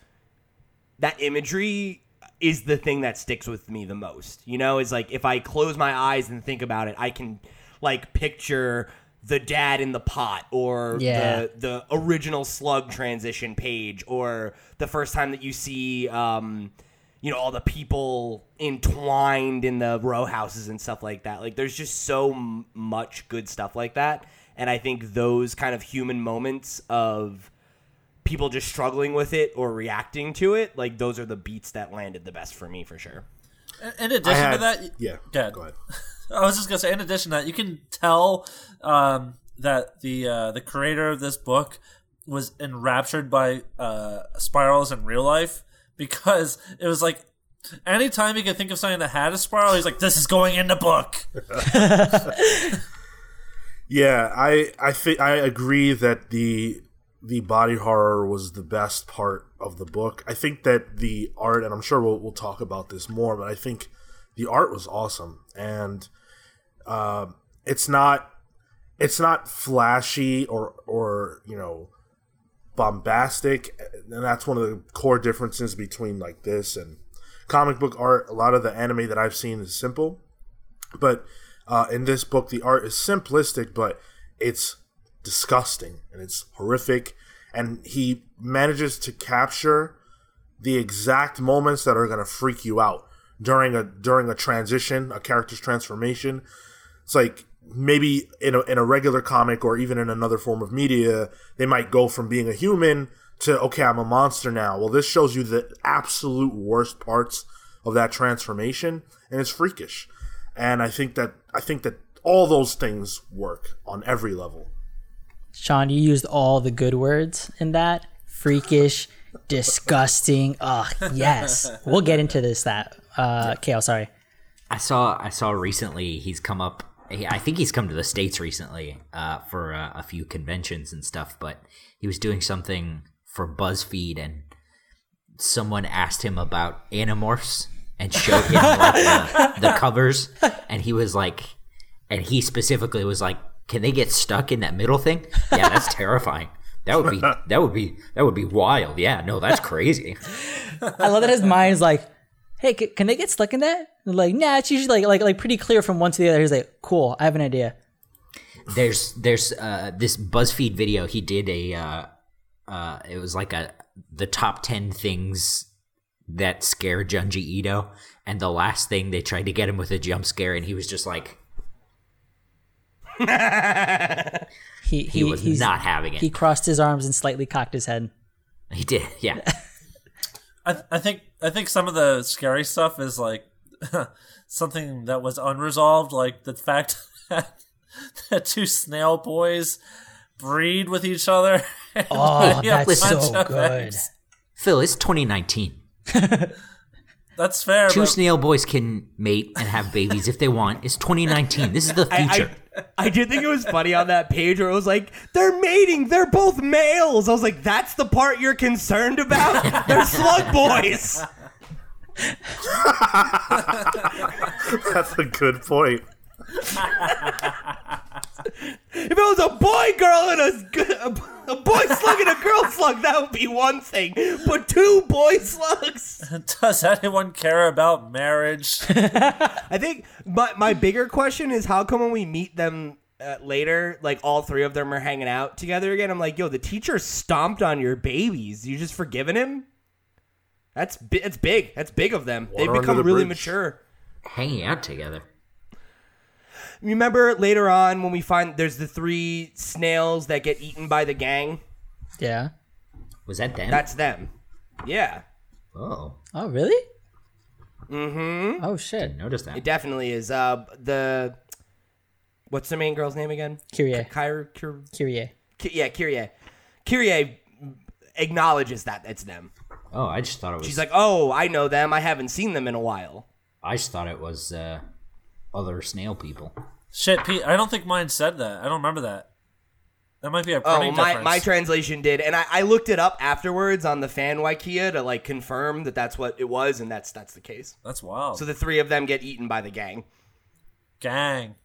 that imagery is the thing that sticks with me the most. You know, is like if I close my eyes and think about it, I can like picture the dad in the pot or yeah. the, the original slug transition page or the first time that you see, um, you know, all the people entwined in the row houses and stuff like that. Like there's just so m- much good stuff like that. And I think those kind of human moments of people just struggling with it or reacting to it, like those are the beats that landed the best for me for sure. In addition had, to that, yeah, go, go ahead. I was just going to say, in addition to that, you can tell um, that the uh, the creator of this book was enraptured by uh, spirals in real life, because it was like anytime he could think of something that had a spiral, he's like, this is going in the book. Yeah, I I, fi- I agree that the the body horror was the best part of the book. I think that the art, and I'm sure we'll, we'll talk about this more, but I think the art was awesome. And uh, it's not it's not flashy or or, you know, bombastic, and that's one of the core differences between like this and comic book art. A lot of the anime that I've seen is simple, but uh, in this book the art is simplistic, but it's disgusting and it's horrific, and he manages to capture the exact moments that are going to freak you out during a during a transition, a character's transformation. It's like, maybe in a, in a regular comic or even in another form of media, they might go from being a human to, okay, I'm a monster now. Well, this shows you the absolute worst parts of that transformation, and it's freakish. And I think that I think that all those things work on every level. Sean, you used all the good words in that. Freakish, disgusting. Ugh, yes. We'll get into this. That uh, Kale, sorry. I saw I saw recently he's come up. I think he's come to the States recently uh, for uh, a few conventions and stuff, but he was doing something for BuzzFeed, and someone asked him about Animorphs and showed him like, the, the covers, and he was like, and he specifically was like, "Can they get stuck in that middle thing? Yeah, that's terrifying. That would be that would be that would be wild. Yeah, no, that's crazy." I love that his mind's like, "Hey, c- can they get stuck in that?" Like, nah, it's usually like like like pretty clear from one to the other. He's like, cool, I have an idea. There's there's uh, this BuzzFeed video he did a uh, uh, it was like a the top ten things that scare Junji Ito, and the last thing they tried to get him with a jump scare, and he was just like, he, he he was he's, not having it. He crossed his arms and slightly cocked his head. He did, yeah. I th- I think I think some of the scary stuff is like. Something that was unresolved, like the fact that the two snail boys breed with each other. Oh, that's so good. Eggs. Phil, it's twenty nineteen. That's fair. Two but- snail boys can mate and have babies if they want. It's twenty nineteen. This is the future. I, I, I did think it was funny on that page where it was like, they're mating. They're both males. I was like, that's the part you're concerned about? They're slug boys. That's a good point. If it was a boy girl and a, a boy slug and a girl slug, that would be one thing, but two boy slugs. Does anyone care about marriage? I think my, my bigger question is, how come when we meet them Uh, later, like all three of them are hanging out together again, I'm like, yo, the teacher stomped on your babies, you just forgiven him? That's bi- that's big. That's big of them. Water They've become the really bridge. Mature. Hanging out together. Remember later on when we find there's the three snails that get eaten by the gang? Yeah. Was that them? That's them. Yeah. Oh. Oh, really? Mm-hmm. Oh, shit. Didn't notice that. It definitely is. Uh, the What's the main girl's name again? Kyrie. Kyrie. Kyrie. Yeah, Kyrie. Kyrie acknowledges that it's them. Oh, I just thought it was... She's like, oh, I know them. I haven't seen them in a while. I just thought it was uh, other snail people. Shit, Pete, I don't think mine said that. I don't remember that. That might be a printing oh, my, difference. My translation did, and I, I looked it up afterwards on the fan Wikia to like confirm that that's what it was, and that's that's the case. That's wild. So the three of them get eaten by the gang. Gang.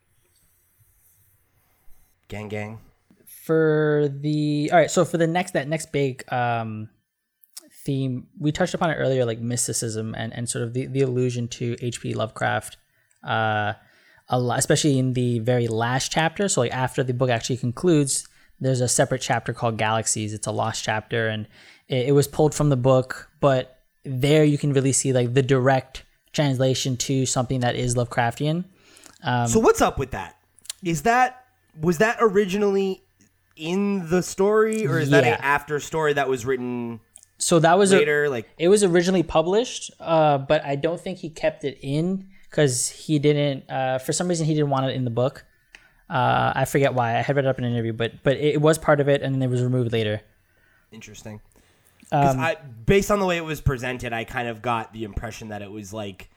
Gang, gang. For the all right, so for the next that next big um, theme, we touched upon it earlier, like mysticism and, and sort of the, the allusion to H P. Lovecraft. Uh, a lot, especially in the very last chapter. So like after the book actually concludes, there's a separate chapter called Galaxies. It's a lost chapter, and it, it was pulled from the book, but there you can really see like the direct translation to something that is Lovecraftian. Um, so what's up with that? Is that, was that originally in the story, or is yeah. that an after story that was written so that was later? A, like it was originally published, uh, but I don't think he kept it in. Because he didn't, uh, for some reason, he didn't want it in the book. Uh, I forget why. I had read it up in an interview, but but it was part of it, and then it was removed later. Interesting. Um, I, based on the way it was presented, I kind of got the impression that it was like,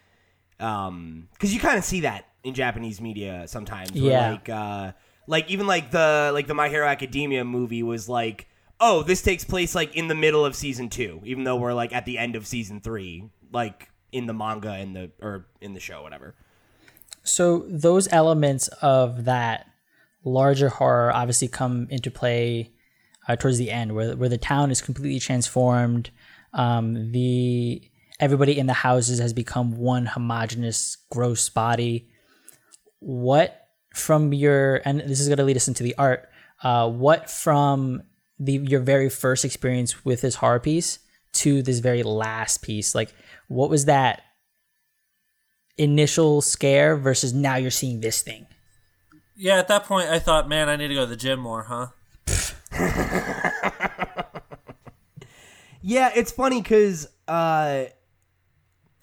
because um, you kind of see that in Japanese media sometimes. Where yeah. Like, uh, like even like the like the My Hero Academia movie was like, oh, this takes place like in the middle of season two, even though we're like at the end of season three, like. In the manga and the or in the show, whatever. So those elements of that larger horror obviously come into play uh, towards the end, where where the town is completely transformed. Um, the everybody in the houses has become one homogenous, gross body. What from your and this is going to lead us into the art. Uh, what from the your very first experience with this horror piece to this very last piece, like. What was that initial scare versus now you're seeing this thing? Yeah, at that point, I thought, man, I need to go to the gym more, huh? Yeah, it's funny because uh,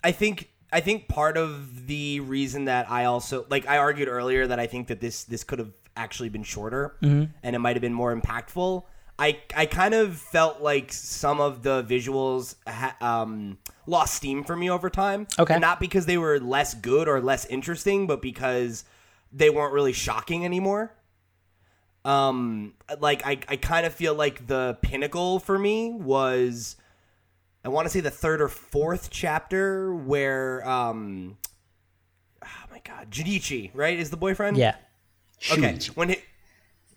I think I think part of the reason that I also... Like, I argued earlier that I think that this, this could have actually been shorter mm-hmm. and it might have been more impactful. I, I kind of felt like some of the visuals ha- um, lost steam for me over time. Okay. And not because they were less good or less interesting, but because they weren't really shocking anymore. Um, like I, I kind of feel like the pinnacle for me was, I want to say the third or fourth chapter where, um, oh my God, Junichi, right, is the boyfriend? Yeah. Okay. Shoot. When he,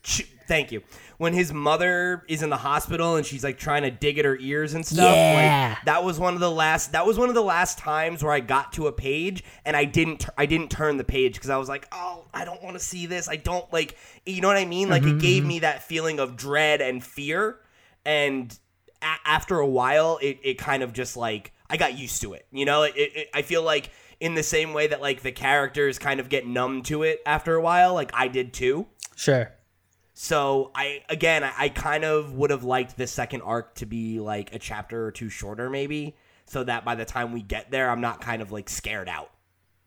ch- thank you. When his mother is in the hospital and she's like trying to dig at her ears and stuff, yeah. like that was one of the last. That was one of the last times where I got to a page and I didn't. I didn't turn the page because I was like, oh, I don't want to see this. I don't like. You know what I mean? Like mm-hmm. it gave me that feeling of dread and fear. And a- after a while, it it kind of just like I got used to it. You know, it, it, I feel like in the same way that like the characters kind of get numb to it after a while, like I did too. Sure. So I again I, I kind of would have liked the second arc to be like a chapter or two shorter maybe, so that by the time we get there I'm not kind of like scared out.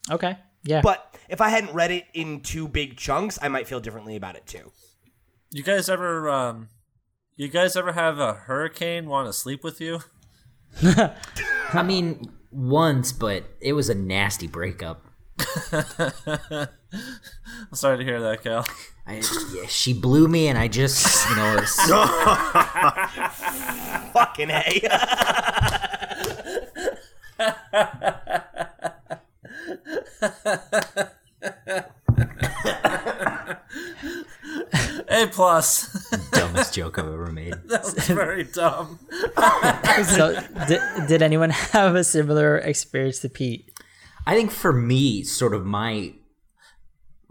Okay. Yeah. But if I hadn't read it in two big chunks, I might feel differently about it too. You guys ever um, you guys ever have a hurricane want to sleep with you? I mean, once, but it was a nasty breakup. I'm sorry to hear that, Cal. I, yeah, she blew me, and I just, you know, was... fucking hey. A plus. Dumbest joke I've ever made. That was very dumb. So, did, did anyone have a similar experience to Pete? I think for me, sort of my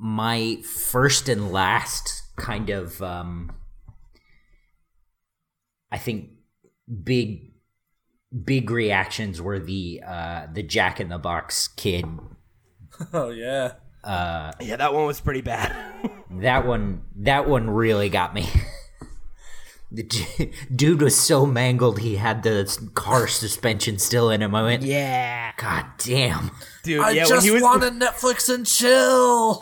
my first and last kind of, um, I think big big reactions were the uh, the Jack in the Box kid. Oh yeah, uh, yeah, that one was pretty bad. that one that one really got me. The d- dude was so mangled he had the car suspension still in him. I went, yeah, god damn. Dude, I yeah, just when he was, want to Netflix and chill.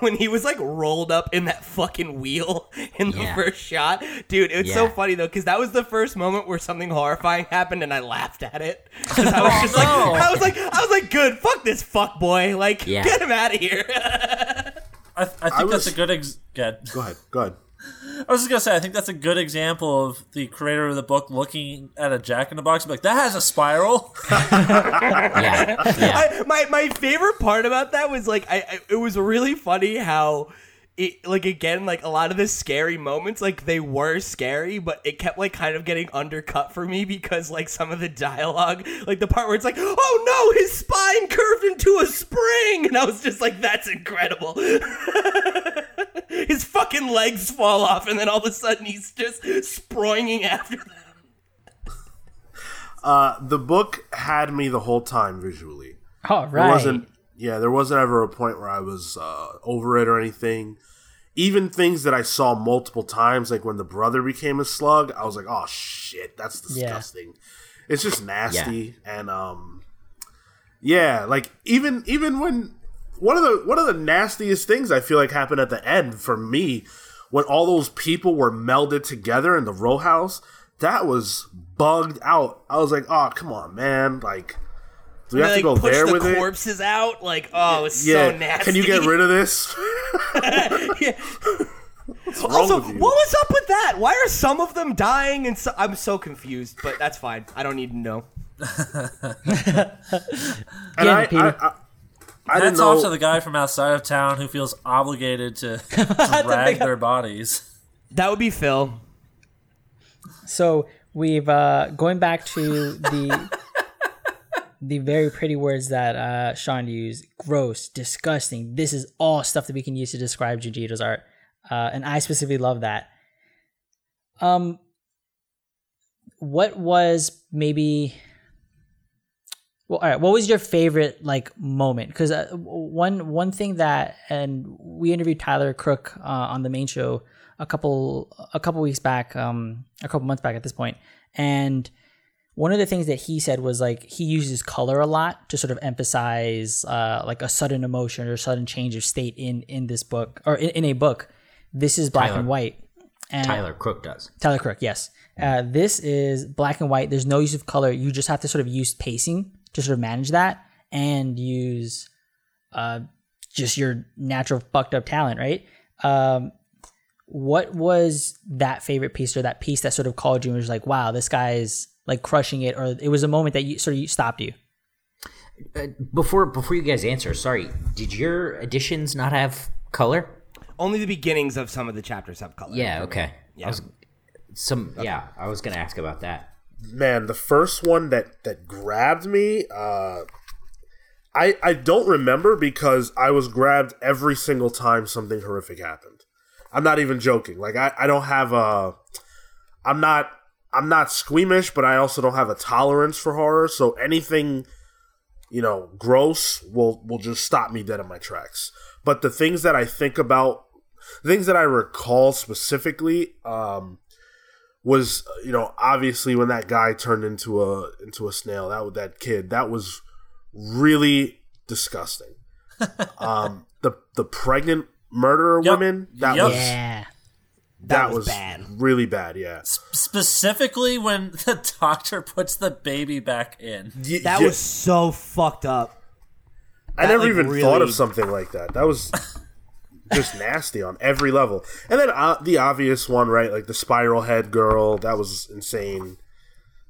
When he was like rolled up in that fucking wheel in yeah. the first shot. Dude, it's yeah. so funny though, because that was the first moment where something horrifying happened and I laughed at it. Because I was oh, just no. like, I was like, I was like, good, fuck this fuck boy. Like, yeah. get him out of here. I, th- I think I was, that's a good ex- go ahead. Go ahead. Go ahead. I was just going to say, I think that's a good example of the creator of the book looking at a jack-in-the-box and be like, that has a spiral. yeah. yeah. I, my my favorite part about that was, like, I, I it was really funny how, it, like, again, like, a lot of the scary moments, like, they were scary, but it kept, like, kind of getting undercut for me because, like, some of the dialogue, like, the part where it's like, oh, no, his spine curved into a spring. And I was just like, that's incredible. His fucking legs fall off, and then all of a sudden he's just springing after them. Uh, the book had me the whole time visually. Oh, right. There wasn't, yeah, there wasn't ever a point where I was uh, over it or anything. Even things that I saw multiple times, like when the brother became a slug, I was like, oh, shit, that's disgusting. Yeah. It's just nasty. Yeah. And, um, yeah, like, even even when... One of the one of the nastiest things I feel like happened at the end for me, when all those people were melded together in the row house, that was bugged out. I was like, "Oh, come on, man! Like, do we have to go there with it?" Push the corpses out, like, oh, it's so nasty. Can you get rid of this? yeah. Also, what was up with that? Why are some of them dying? And so- I'm so confused, but that's fine. I don't need to know. And I, Peter. I, I, I That's also the guy from outside of town who feels obligated to drag their bodies. That would be Phil. So we've uh, going back to the the very pretty words that uh, Sean used: gross, disgusting. This is all stuff that we can use to describe Junji Ito's art, uh, and I specifically love that. Um, what was maybe? Well, all right. What was your favorite like moment? Because uh, one one thing that, and we interviewed Tyler Crook uh, on the main show a couple a couple weeks back, um, a couple months back at this point, and one of the things that he said was like he uses color a lot to sort of emphasize uh, like a sudden emotion or sudden change of state in in this book or in, in a book. This is black Tyler. and white. And Tyler Crook does. Tyler Crook, yes. Uh, this is black and white. There's no use of color. You just have to sort of use pacing to sort of manage that and use uh, just your natural fucked up talent, right? Um, what was that favorite piece or that piece that sort of called you and was like, wow, this guy's like crushing it, or it was a moment that you sort of stopped you? Uh, before before you guys answer, sorry, did your editions not have color? Only the beginnings of some of the chapters have color. Yeah, okay. Yeah. I was, some okay. yeah, I was going to ask about that. Man, the first one that, that grabbed me, uh, I I don't remember because I was grabbed every single time something horrific happened. I'm not even joking. Like I, I don't have a, I'm not I'm not squeamish, but I also don't have a tolerance for horror. So anything, you know, gross will will just stop me dead in my tracks. But the things that I think about, things that I recall specifically, um. was, you know, obviously when that guy turned into a into a snail, that that kid, that was really disgusting. um, the the pregnant murderer yep. woman, that yep. was yeah. that, that was, was bad, really bad. Yeah, S- specifically when the doctor puts the baby back in, y- that yeah. was so fucked up. I that, never like, even really... thought of something like that. That was. Just nasty on every level. And then uh, the obvious one, right? Like the spiral head girl. That was insane.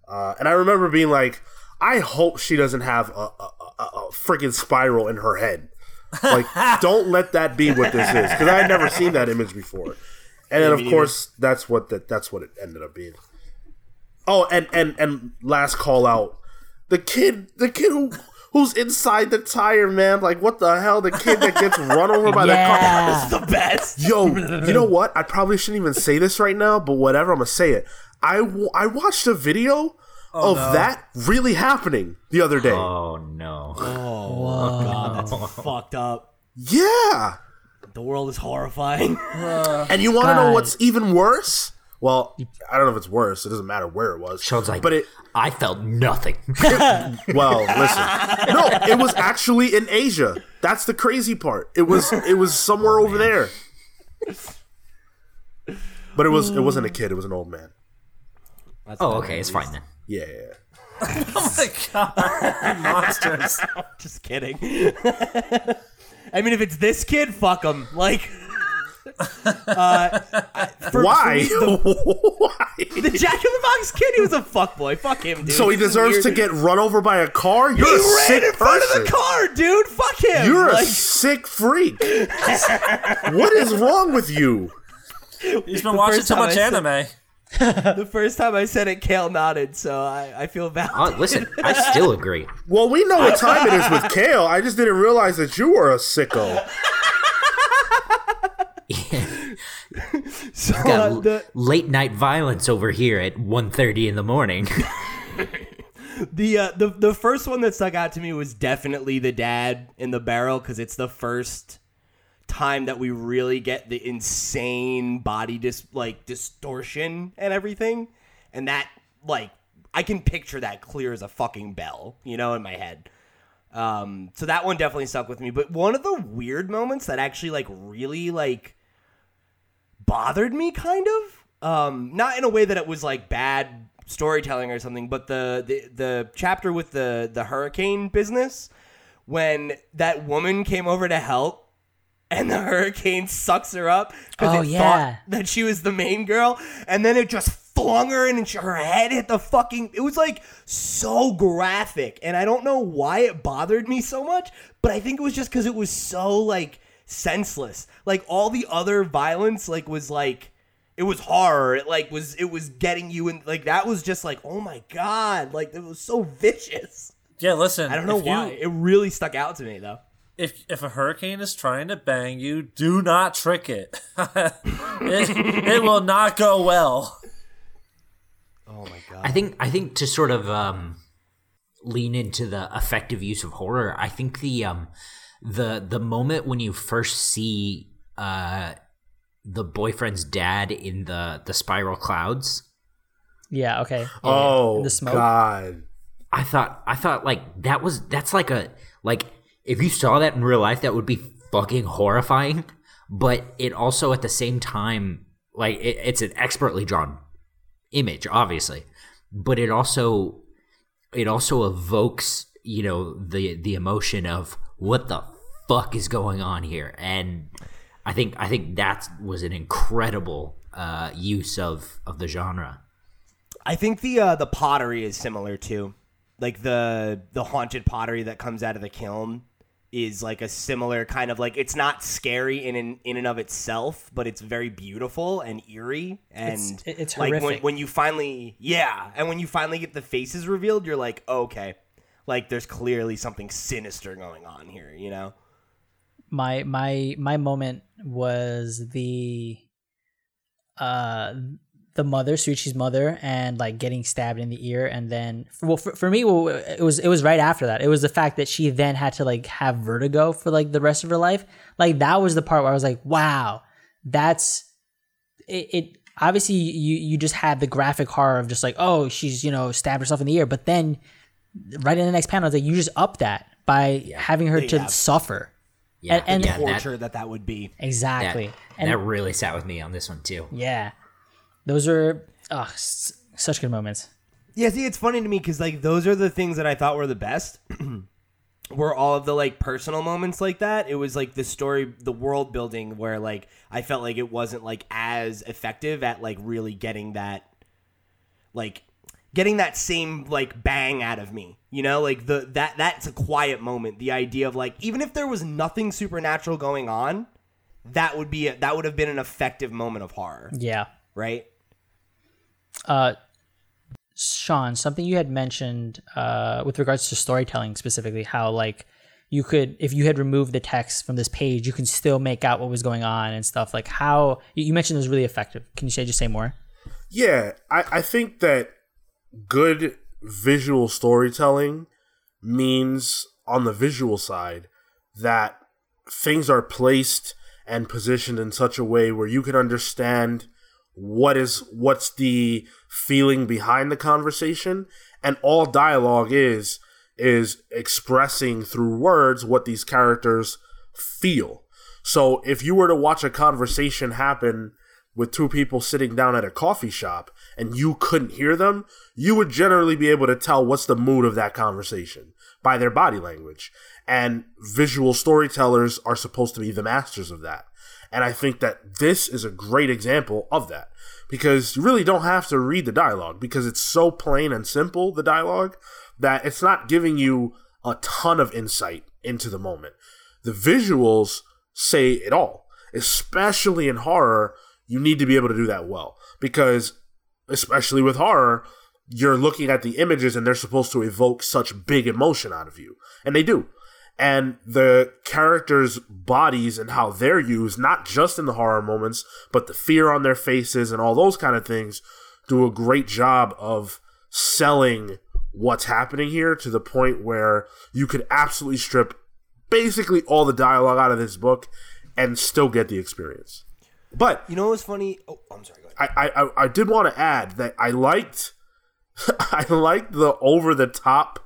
Uh, and I remember being like, I hope she doesn't have a, a, a, a freaking spiral in her head. Like, don't let that be what this is. Because I had never seen that image before. And then, of course, that's what the, that's what it ended up being. Oh, and, and, and last call out. The kid, the kid who... Who's inside the tire, man? Like, what the hell? The kid that gets run over by yeah. the car. This is the best. Yo, you know what? I probably shouldn't even say this right now, but whatever, I'm going to say it. I, w- I watched a video oh, of no. that really happening the other day. Oh, no. Oh, Whoa. God, that's fucked up. Yeah. The world is horrifying. Uh, and you want to know what's even worse? Well, I don't know if it's worse. It doesn't matter where it was. Sean's like, but it, I felt nothing. It, well, listen. No, it was actually in Asia. That's the crazy part. It was it was somewhere oh, over man. there. But it was it wasn't a kid. It was an old man. That's oh, okay. It's fine then. Yeah. Oh my god, monsters! Just kidding. I mean, if it's this kid, fuck him. Like, uh, for, why? For the, why? The Jack in the Box kid, he was a fuckboy. Fuck him, dude. So he this deserves to get run over by a car? You're he a sick person. He ran in front of the car, dude. Fuck him. You're like, a sick freak. What is wrong with you? He's been the watching so much anime. Said, the first time I said it, Kale nodded, so I, I feel bad. Uh, listen, I still agree. Well, we know what time it is with Kale. I just didn't realize that you were a sicko. So got uh, the, late night violence over here at one thirty in the morning. the, uh, the the first one that stuck out to me was definitely the dad in the barrel, because it's the first time that we really get the insane body dis- like distortion and everything, and that, like, I can picture that clear as a fucking bell, you know, in my head. Um so that one definitely stuck with me. But one of the weird moments that actually, like, really, like, bothered me, kind of, um not in a way that it was like bad storytelling or something, but the the, the chapter with the the hurricane business, when that woman came over to help and the hurricane sucks her up because oh, it yeah. thought that she was the main girl, and then it just flung her in and her head hit the fucking... It was, like, so graphic, and I don't know why it bothered me so much, but I think it was just because it was so, like, senseless. Like, all the other violence, like, was, like... It was horror. It, like, was... It was getting you in... Like, that was just, like, oh, my God. Like, it was so vicious. Yeah, listen. I don't know why. You... It really stuck out to me, though. If if a hurricane is trying to bang you, do not trick it. it, it will not go well. Oh my God! I think I think to sort of um, lean into the effective use of horror, I think the um, the the moment when you first see uh, the boyfriend's dad in the the spiral clouds. Yeah. Okay. Oh in the smoke. God! I thought I thought like that was that's like a like. If you saw that in real life, that would be fucking horrifying. But it also, at the same time, like, it, it's an expertly drawn image, obviously. But it also, it also evokes, you know, the the emotion of what the fuck is going on here. And I think I think that was an incredible uh, use of, of the genre. I think the uh, the pottery is similar too, like the the haunted pottery that comes out of the kiln. Is like a similar kind of, like, it's not scary in in, in and of itself, but it's very beautiful and eerie, and it's, it's like when, when you finally yeah and when you finally get the faces revealed, you're like, okay, like, there's clearly something sinister going on here, you know. My my my moment was the uh the mother, Suichi's mother, and, like, getting stabbed in the ear, and then, well, for, for me, well, it was it was right after that. It was the fact that she then had to, like, have vertigo for, like, the rest of her life. Like, that was the part where I was like, wow, that's it. It obviously, you you just had the graphic horror of just like, oh, she's, you know, stabbed herself in the ear, but then right in the next panel, it's like you just up that by yeah. having her yeah. to yeah. suffer. Yeah, and, and yeah, the torture that, that that would be exactly. That, and that really sat with me on this one too. Yeah. Those are oh, such good moments. Yeah, see, it's funny to me because, like, those are the things that I thought were the best were all of the, like, personal moments like that. It was, like, the story, the world building where, like, I felt like it wasn't, like, as effective at, like, really getting that, like, getting that same, like, bang out of me. You know, like, the that that's a quiet moment. The idea of, like, even if there was nothing supernatural going on, that would be a, that would have been an effective moment of horror. Yeah. Right? Uh, Sean, something you had mentioned uh, with regards to storytelling specifically, how, like, you could, if you had removed the text from this page, you can still make out what was going on and stuff. Like, how you mentioned it was really effective. Can you say just say more? Yeah, I, I think that good visual storytelling means, on the visual side, that things are placed and positioned in such a way where you can understand what is what's the feeling behind the conversation, and all dialogue is is expressing through words what these characters feel. So if you were to watch a conversation happen with two people sitting down at a coffee shop and you couldn't hear them, you would generally be able to tell what's the mood of that conversation by their body language. And visual storytellers are supposed to be the masters of that. And I think that this is a great example of that, because you really don't have to read the dialogue, because it's so plain and simple, the dialogue, that it's not giving you a ton of insight into the moment. The visuals say it all. Especially in horror, you need to be able to do that well, because especially with horror, you're looking at the images and they're supposed to evoke such big emotion out of you, and they do. And the characters' bodies and how they're used, not just in the horror moments, but the fear on their faces and all those kind of things, do a great job of selling what's happening here, to the point where you could absolutely strip basically all the dialogue out of this book and still get the experience. But you know what's funny? Oh, I'm sorry. Go ahead. I, I I did want to add that I liked I liked the over the top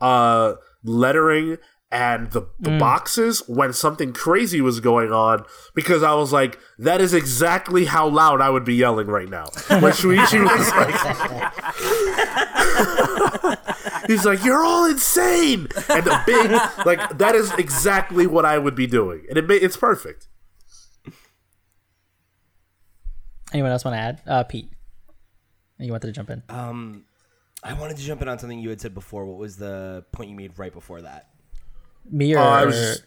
uh, lettering and the, the mm. boxes when something crazy was going on, because I was like, that is exactly how loud I would be yelling right now. When Shuichi was like, he's like, you're all insane, and the big like that is exactly what I would be doing, and it it's perfect. Anyone else want to add? Uh, Pete, you wanted to jump in. Um, I wanted to jump in on something you had said before. What was the point you made right before that? Me or uh, I, was just,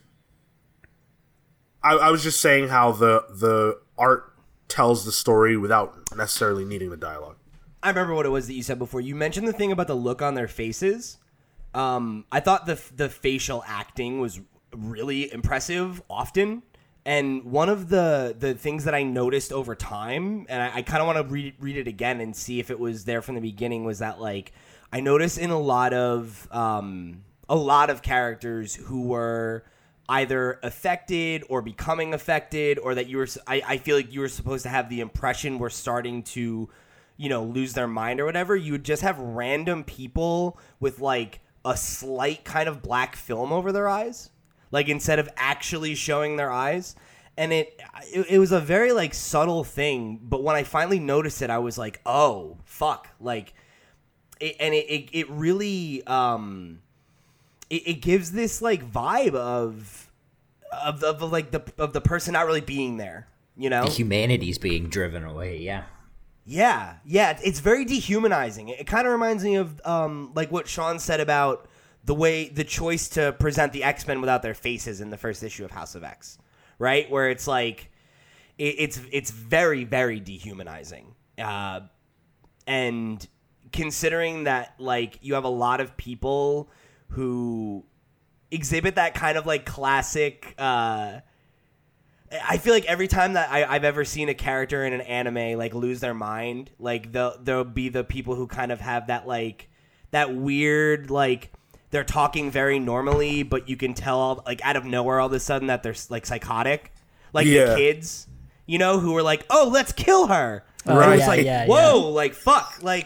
I, I was just saying how the the art tells the story without necessarily needing the dialogue. I remember what it was that you said before. You mentioned the thing about the look on their faces. Um, I thought the the facial acting was really impressive often. And one of the, the things that I noticed over time, and I, I kind of want to re- read it again and see if it was there from the beginning, was that, like, I noticed in a lot of um, a lot of characters who were either affected or becoming affected, or that you were I, I feel like you were supposed to have the impression we're starting to, you know, lose their mind or whatever. You would just have random people with, like, a slight kind of black film over their eyes. Like, instead of actually showing their eyes. And it, it it was a very, like, subtle thing. But when I finally noticed it, I was like, oh, fuck. Like, it, and it, it, it really, um, it, it gives this, like, vibe of, of, of, of, like, the of the person not really being there, you know? Humanity's being driven away, yeah. Yeah, yeah. It's very dehumanizing. It, it kind of reminds me of, um, like, what Sean said about the way the choice to present the X-Men without their faces in the first issue of House of X, right? Where it's like, it, it's, it's very, very dehumanizing. Uh, and considering that, like, you have a lot of people who exhibit that kind of, like, classic, uh, I feel like every time that I, I've ever seen a character in an anime, like, lose their mind, like, the, there'll be the people who kind of have that, like, that weird, like, they're talking very normally, but you can tell, like, out of nowhere all of a sudden that they're, like, psychotic. Like, yeah. The kids, you know, who were like, oh, let's kill her. Oh, right. And it's yeah, like, yeah, whoa, yeah. Like, fuck. Like,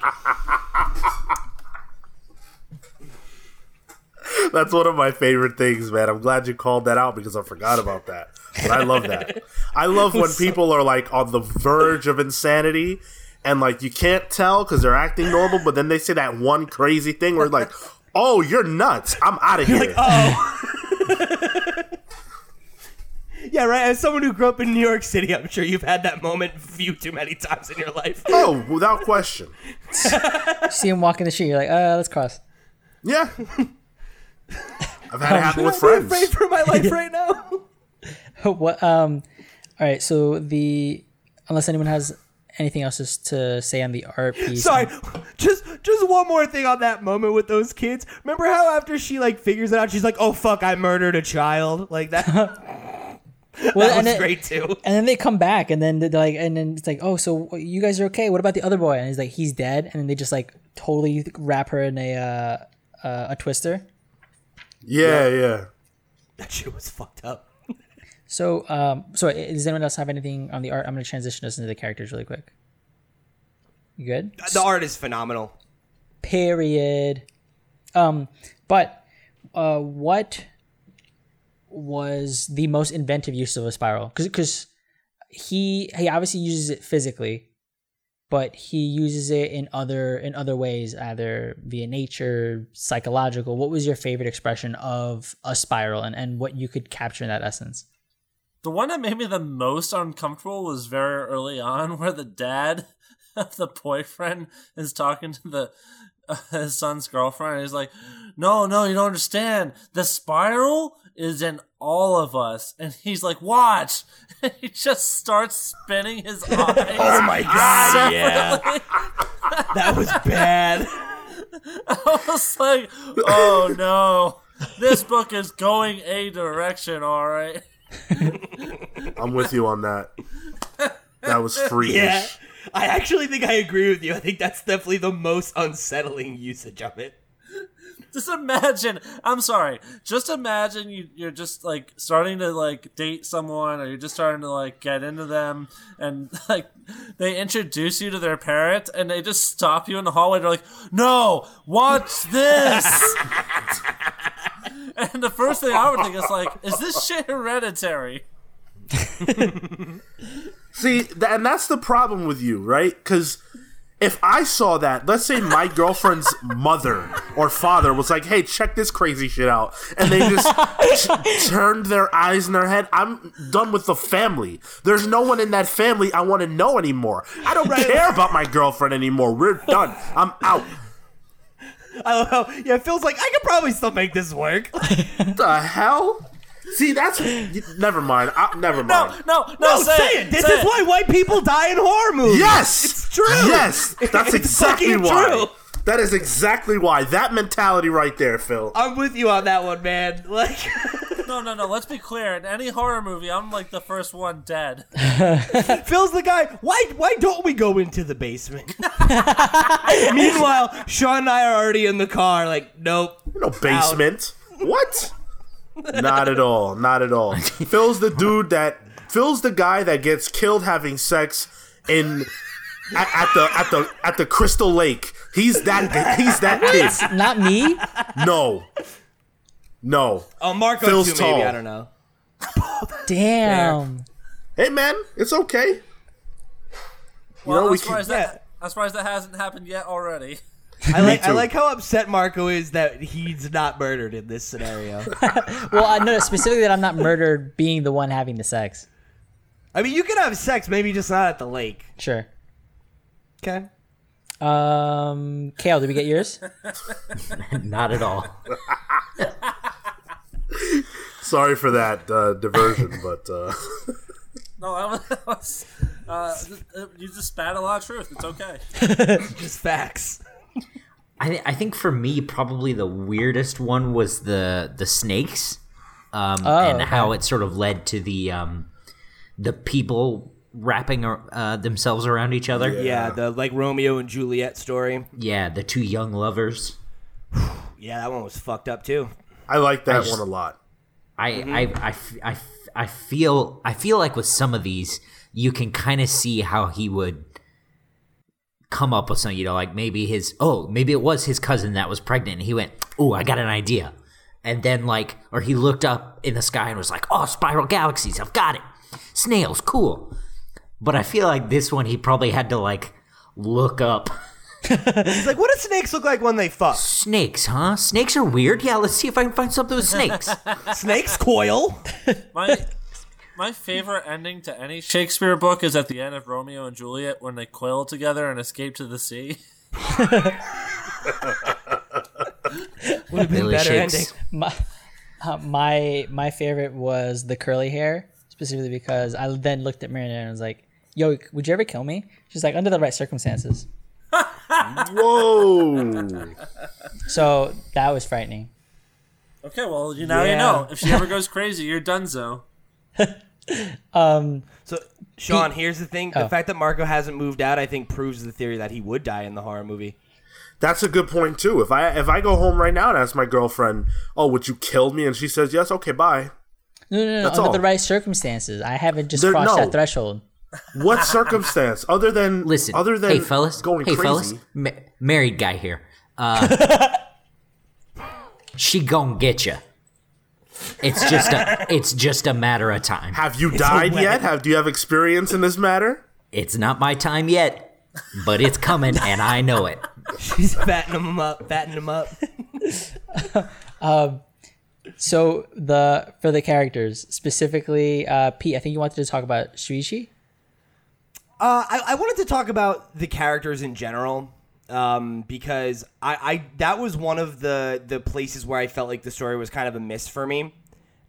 that's one of my favorite things, man. I'm glad you called that out because I forgot about that. But I love that. I love when people are, like, on the verge of insanity. And, like, you can't tell because they're acting normal. But then they say that one crazy thing where, like, oh, you're nuts. I'm out of here. Like, oh. Yeah, right. As someone who grew up in New York City, I'm sure you've had that moment few too many times in your life. Oh, without question. You see him walking the street. You're like, uh, let's cross. Yeah. I've had it happen with friends. I'm afraid for my life right now. What? Um. All right. So the unless anyone has anything else just to say on the art piece? Sorry, just just one more thing on that moment with those kids. Remember how after she, like, figures it out, she's like, "Oh fuck, I murdered a child," like that. Well, that was then, great too. And then they come back, and then they're like, and then it's like, "Oh, so you guys are okay? What about the other boy?" And he's like, "He's dead." And then they just, like, totally wrap her in a uh, uh, a twister. Yeah, yeah, yeah. That shit was fucked up. So, um, so does anyone else have anything on the art? I'm going to transition us into the characters really quick. You good? The art is phenomenal. Period. Um, but uh, what was the most inventive use of a spiral? Because he he obviously uses it physically, but he uses it in other in other ways, either via nature, psychological. What was your favorite expression of a spiral and, and what you could capture in that essence? The one that made me the most uncomfortable was very early on, where the dad of the boyfriend is talking to the uh, his son's girlfriend, and he's like, no, no, you don't understand. The spiral is in all of us. And he's like, watch. And he just starts spinning his eyes. Oh, my God, yeah. That was bad. I was like, oh, no. This book is going a direction, all right. I'm with you on that. That was freakish. Yeah, I actually think I agree with you. I think that's definitely the most unsettling usage of it. Just imagine, I'm sorry, just imagine you, you're just like starting to like date someone, or you're just starting to like get into them, and like they introduce you to their parents and they just stop you in the hallway. They're like, no, watch this. And the first thing I would think is like, is this shit hereditary? See, th- and that's the problem with you, right? Because if I saw that, let's say my girlfriend's mother or father was like, hey, check this crazy shit out. And they just t- turned their eyes in their head. I'm done with the family. There's no one in that family I want to know anymore. I don't right. care about my girlfriend anymore. We're done. I'm out. I love how, yeah, Phil's like, I could probably still make this work. The hell? See, that's... Never mind. I, never mind. No, no, no, no say, say it. it. This say is it. Why white people die in horror movies. Yes. It's true. Yes. That's it's exactly why. True. That is exactly why. That mentality right there, Phil. I'm with you on that one, man. Like... No, no, no. Let's be clear. In any horror movie, I'm like the first one dead. Phil's the guy. Why Why don't we go into the basement? Meanwhile, Sean and I are already in the car. Like, nope. No basement. Out. What? Not at all. Not at all. Phil's the dude that Phil's the guy that gets killed having sex in at, at the at the at the Crystal Lake. He's that. He's that kid. Not me. No. No. Oh, Marco Phil's too, maybe. Tall. I don't know. Damn. Hey, man. It's okay. Well, you know, I'm, we surprised can... that, I'm surprised that hasn't happened yet already. I like I like how upset Marco is that he's not murdered in this scenario. Well, I noticed specifically that I'm not murdered being the one having the sex. I mean, you can have sex, maybe just not at the lake. Sure. Okay. Um, Kale, did we get yours? Not at all. Sorry for that uh, diversion, but uh... no, I was, uh, you just spat a lot of truth. It's okay. Just facts. I th- I think for me, probably the weirdest one was the the snakes, um, oh, and okay. how it sort of led to the um, the people wrapping uh, themselves around each other. Yeah. yeah, the like Romeo and Juliet story. Yeah, the two young lovers. Yeah, that one was fucked up too. I like that I just, one a lot. I, mm-hmm. I, I, I, I feel I feel like with some of these, you can kind of see how he would come up with something. You know, like maybe his oh, maybe it was his cousin that was pregnant. And he went, "Oh, I got an idea," and then like, or he looked up in the sky and was like, "Oh, spiral galaxies, I've got it. Snails, cool." But I feel like this one, he probably had to like look up. He's like, what do snakes look like when they fuck? Snakes, huh? Snakes are weird. Yeah, let's see if I can find something with snakes. Snakes coil. My my favorite ending to any Shakespeare book is at the end of Romeo and Juliet when they coil together and escape to the sea. Would have been a better ending. My, uh, my my favorite was the curly hair, specifically because I then looked at Miranda and I was like, "Yo, would you ever kill me?" She's like, "Under the right circumstances." Whoa! So that was frightening. Okay, well, you now yeah. you know. If she ever goes crazy, you're donezo. um. So, Sean, he, here's the thing: oh. the fact that Marco hasn't moved out, I think, proves the theory that he would die in the horror movie. That's a good point too. If I if I go home right now and ask my girlfriend, "Oh, would you kill me?" and she says yes, okay, bye. No, no, no. That's under all. the right circumstances. I haven't just there, crossed no. that threshold. What circumstance other than listen other than hey fellas going hey crazy. fellas ma- married guy here uh, she gon' get you. It's just a it's just a matter of time. Have you it's died yet? Have do you have experience in this matter? It's not my time yet. but it's coming and I know it. She's fattening them up, fattening them up. um, so the for the characters specifically, uh, Pete, I think you wanted to talk about Shuichi. Uh, I, I wanted to talk about the characters in general. Um, because I, I that was one of the, the places where I felt like the story was kind of a miss for me,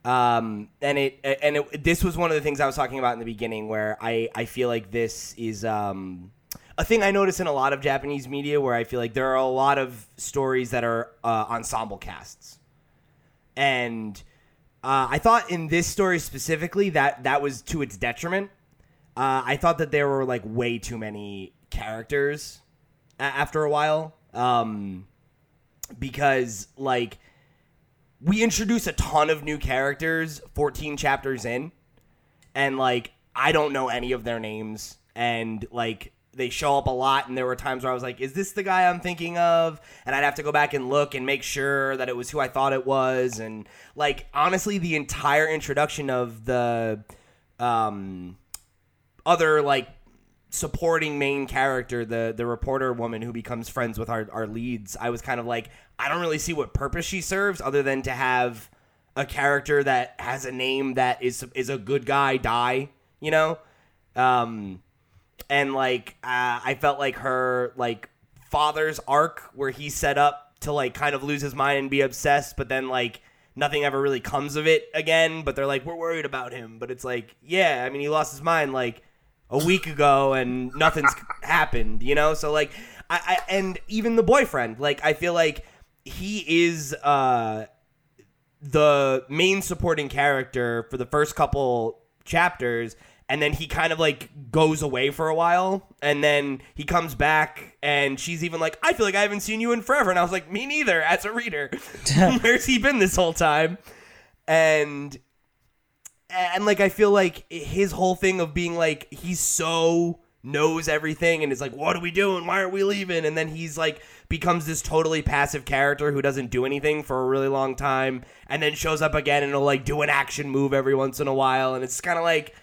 um, and it and it, this was one of the things I was talking about in the beginning where I, I feel like this is um, a thing I notice in a lot of Japanese media where I feel like there are a lot of stories that are uh, ensemble casts, and uh, I thought in this story specifically that that was to its detriment. Uh, I thought that there were like way too many characters. After a while, um, because like we introduce a ton of new characters fourteen chapters in, and like I don't know any of their names, and like they show up a lot, and there were times where I was like, is this the guy I'm thinking of? And I'd have to go back and look and make sure that it was who I thought it was. And like honestly, the entire introduction of the um, other like supporting main character, the the reporter woman who becomes friends with our, our leads, I was kind of like, I don't really see what purpose she serves other than to have a character that has a name that is is a good guy die, you know? Um, and, like, uh, I felt like her, like, father's arc where he set up to, like, kind of lose his mind and be obsessed, but then, like, nothing ever really comes of it again, but they're like, we're worried about him. But it's like, yeah, I mean, he lost his mind, like, a week ago and nothing's happened, you know? So like, I, I, and even the boyfriend, like, I feel like he is, uh, the main supporting character for the first couple chapters. And then he kind of like goes away for a while and then he comes back and she's even like, I feel like I haven't seen you in forever. And I was like, me neither as a reader. Where's he been this whole time? And And, like, I feel like his whole thing of being, like, he's so knows everything and is like, what are we doing? Why are we leaving? And then he's, like, becomes this totally passive character who doesn't do anything for a really long time and then shows up again and will, like, do an action move every once in a while. And it's kind of like,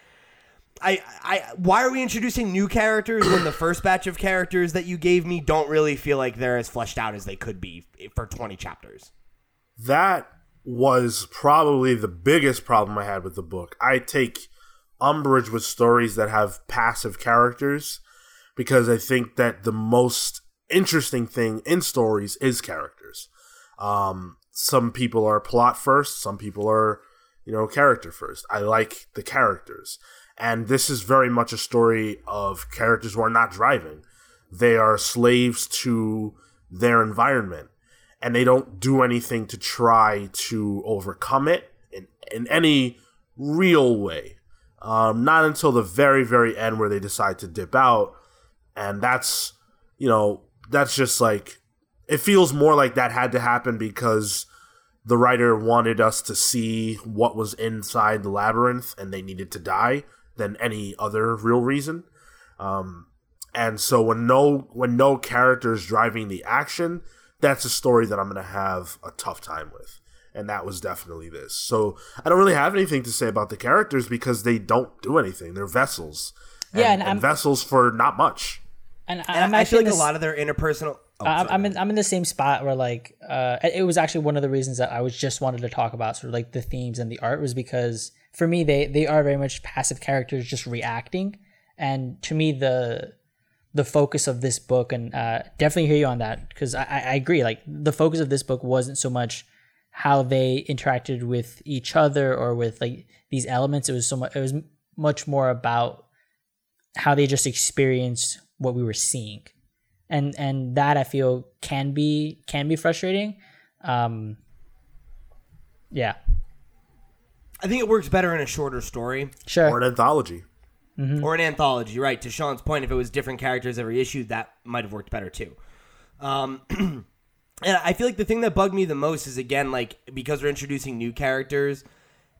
I, I, why are we introducing new characters when the first batch of characters that you gave me don't really feel like they're as fleshed out as they could be for twenty chapters? That was probably the biggest problem I had with the book. I take umbrage with stories that have passive characters because I think that the most interesting thing in stories is characters. Um, some people are plot first, some people are, you know, character first. I like the characters. And this is very much a story of characters who are not driving. They are slaves to their environment. And they don't do anything to try to overcome it in, in any real way. Um, not until the very, very end where they decide to dip out. And that's, you know, that's just like, it feels more like that had to happen because the writer wanted us to see what was inside the labyrinth and they needed to die than any other real reason. Um, and so when no, when no character is driving the action, that's a story that I'm going to have a tough time with. And that was definitely this. So I don't really have anything to say about the characters because they don't do anything. They're vessels. Yeah, and, and, and vessels for not much. And, and, and I'm I feel like this, a lot of their interpersonal... Oh, I'm, I'm, in, I'm in the same spot where like... Uh, it was actually one of the reasons that I was just wanted to talk about sort of like the themes and the art was because for me, they, they are very much passive characters just reacting. And to me, the... the focus of this book, and uh, definitely hear you on that because I, I agree. Like the focus of this book wasn't so much how they interacted with each other or with like these elements. It was so much. It was much more about how they just experienced what we were seeing, and and that I feel can be can be frustrating. Um, yeah, I think it works better in a shorter story, sure, or an anthology. Mm-hmm. Or an anthology, right? To Sean's point, if it was different characters every issue, that might have worked better too. Um, and I feel like the thing that bugged me the most is, again, like, because we're introducing new characters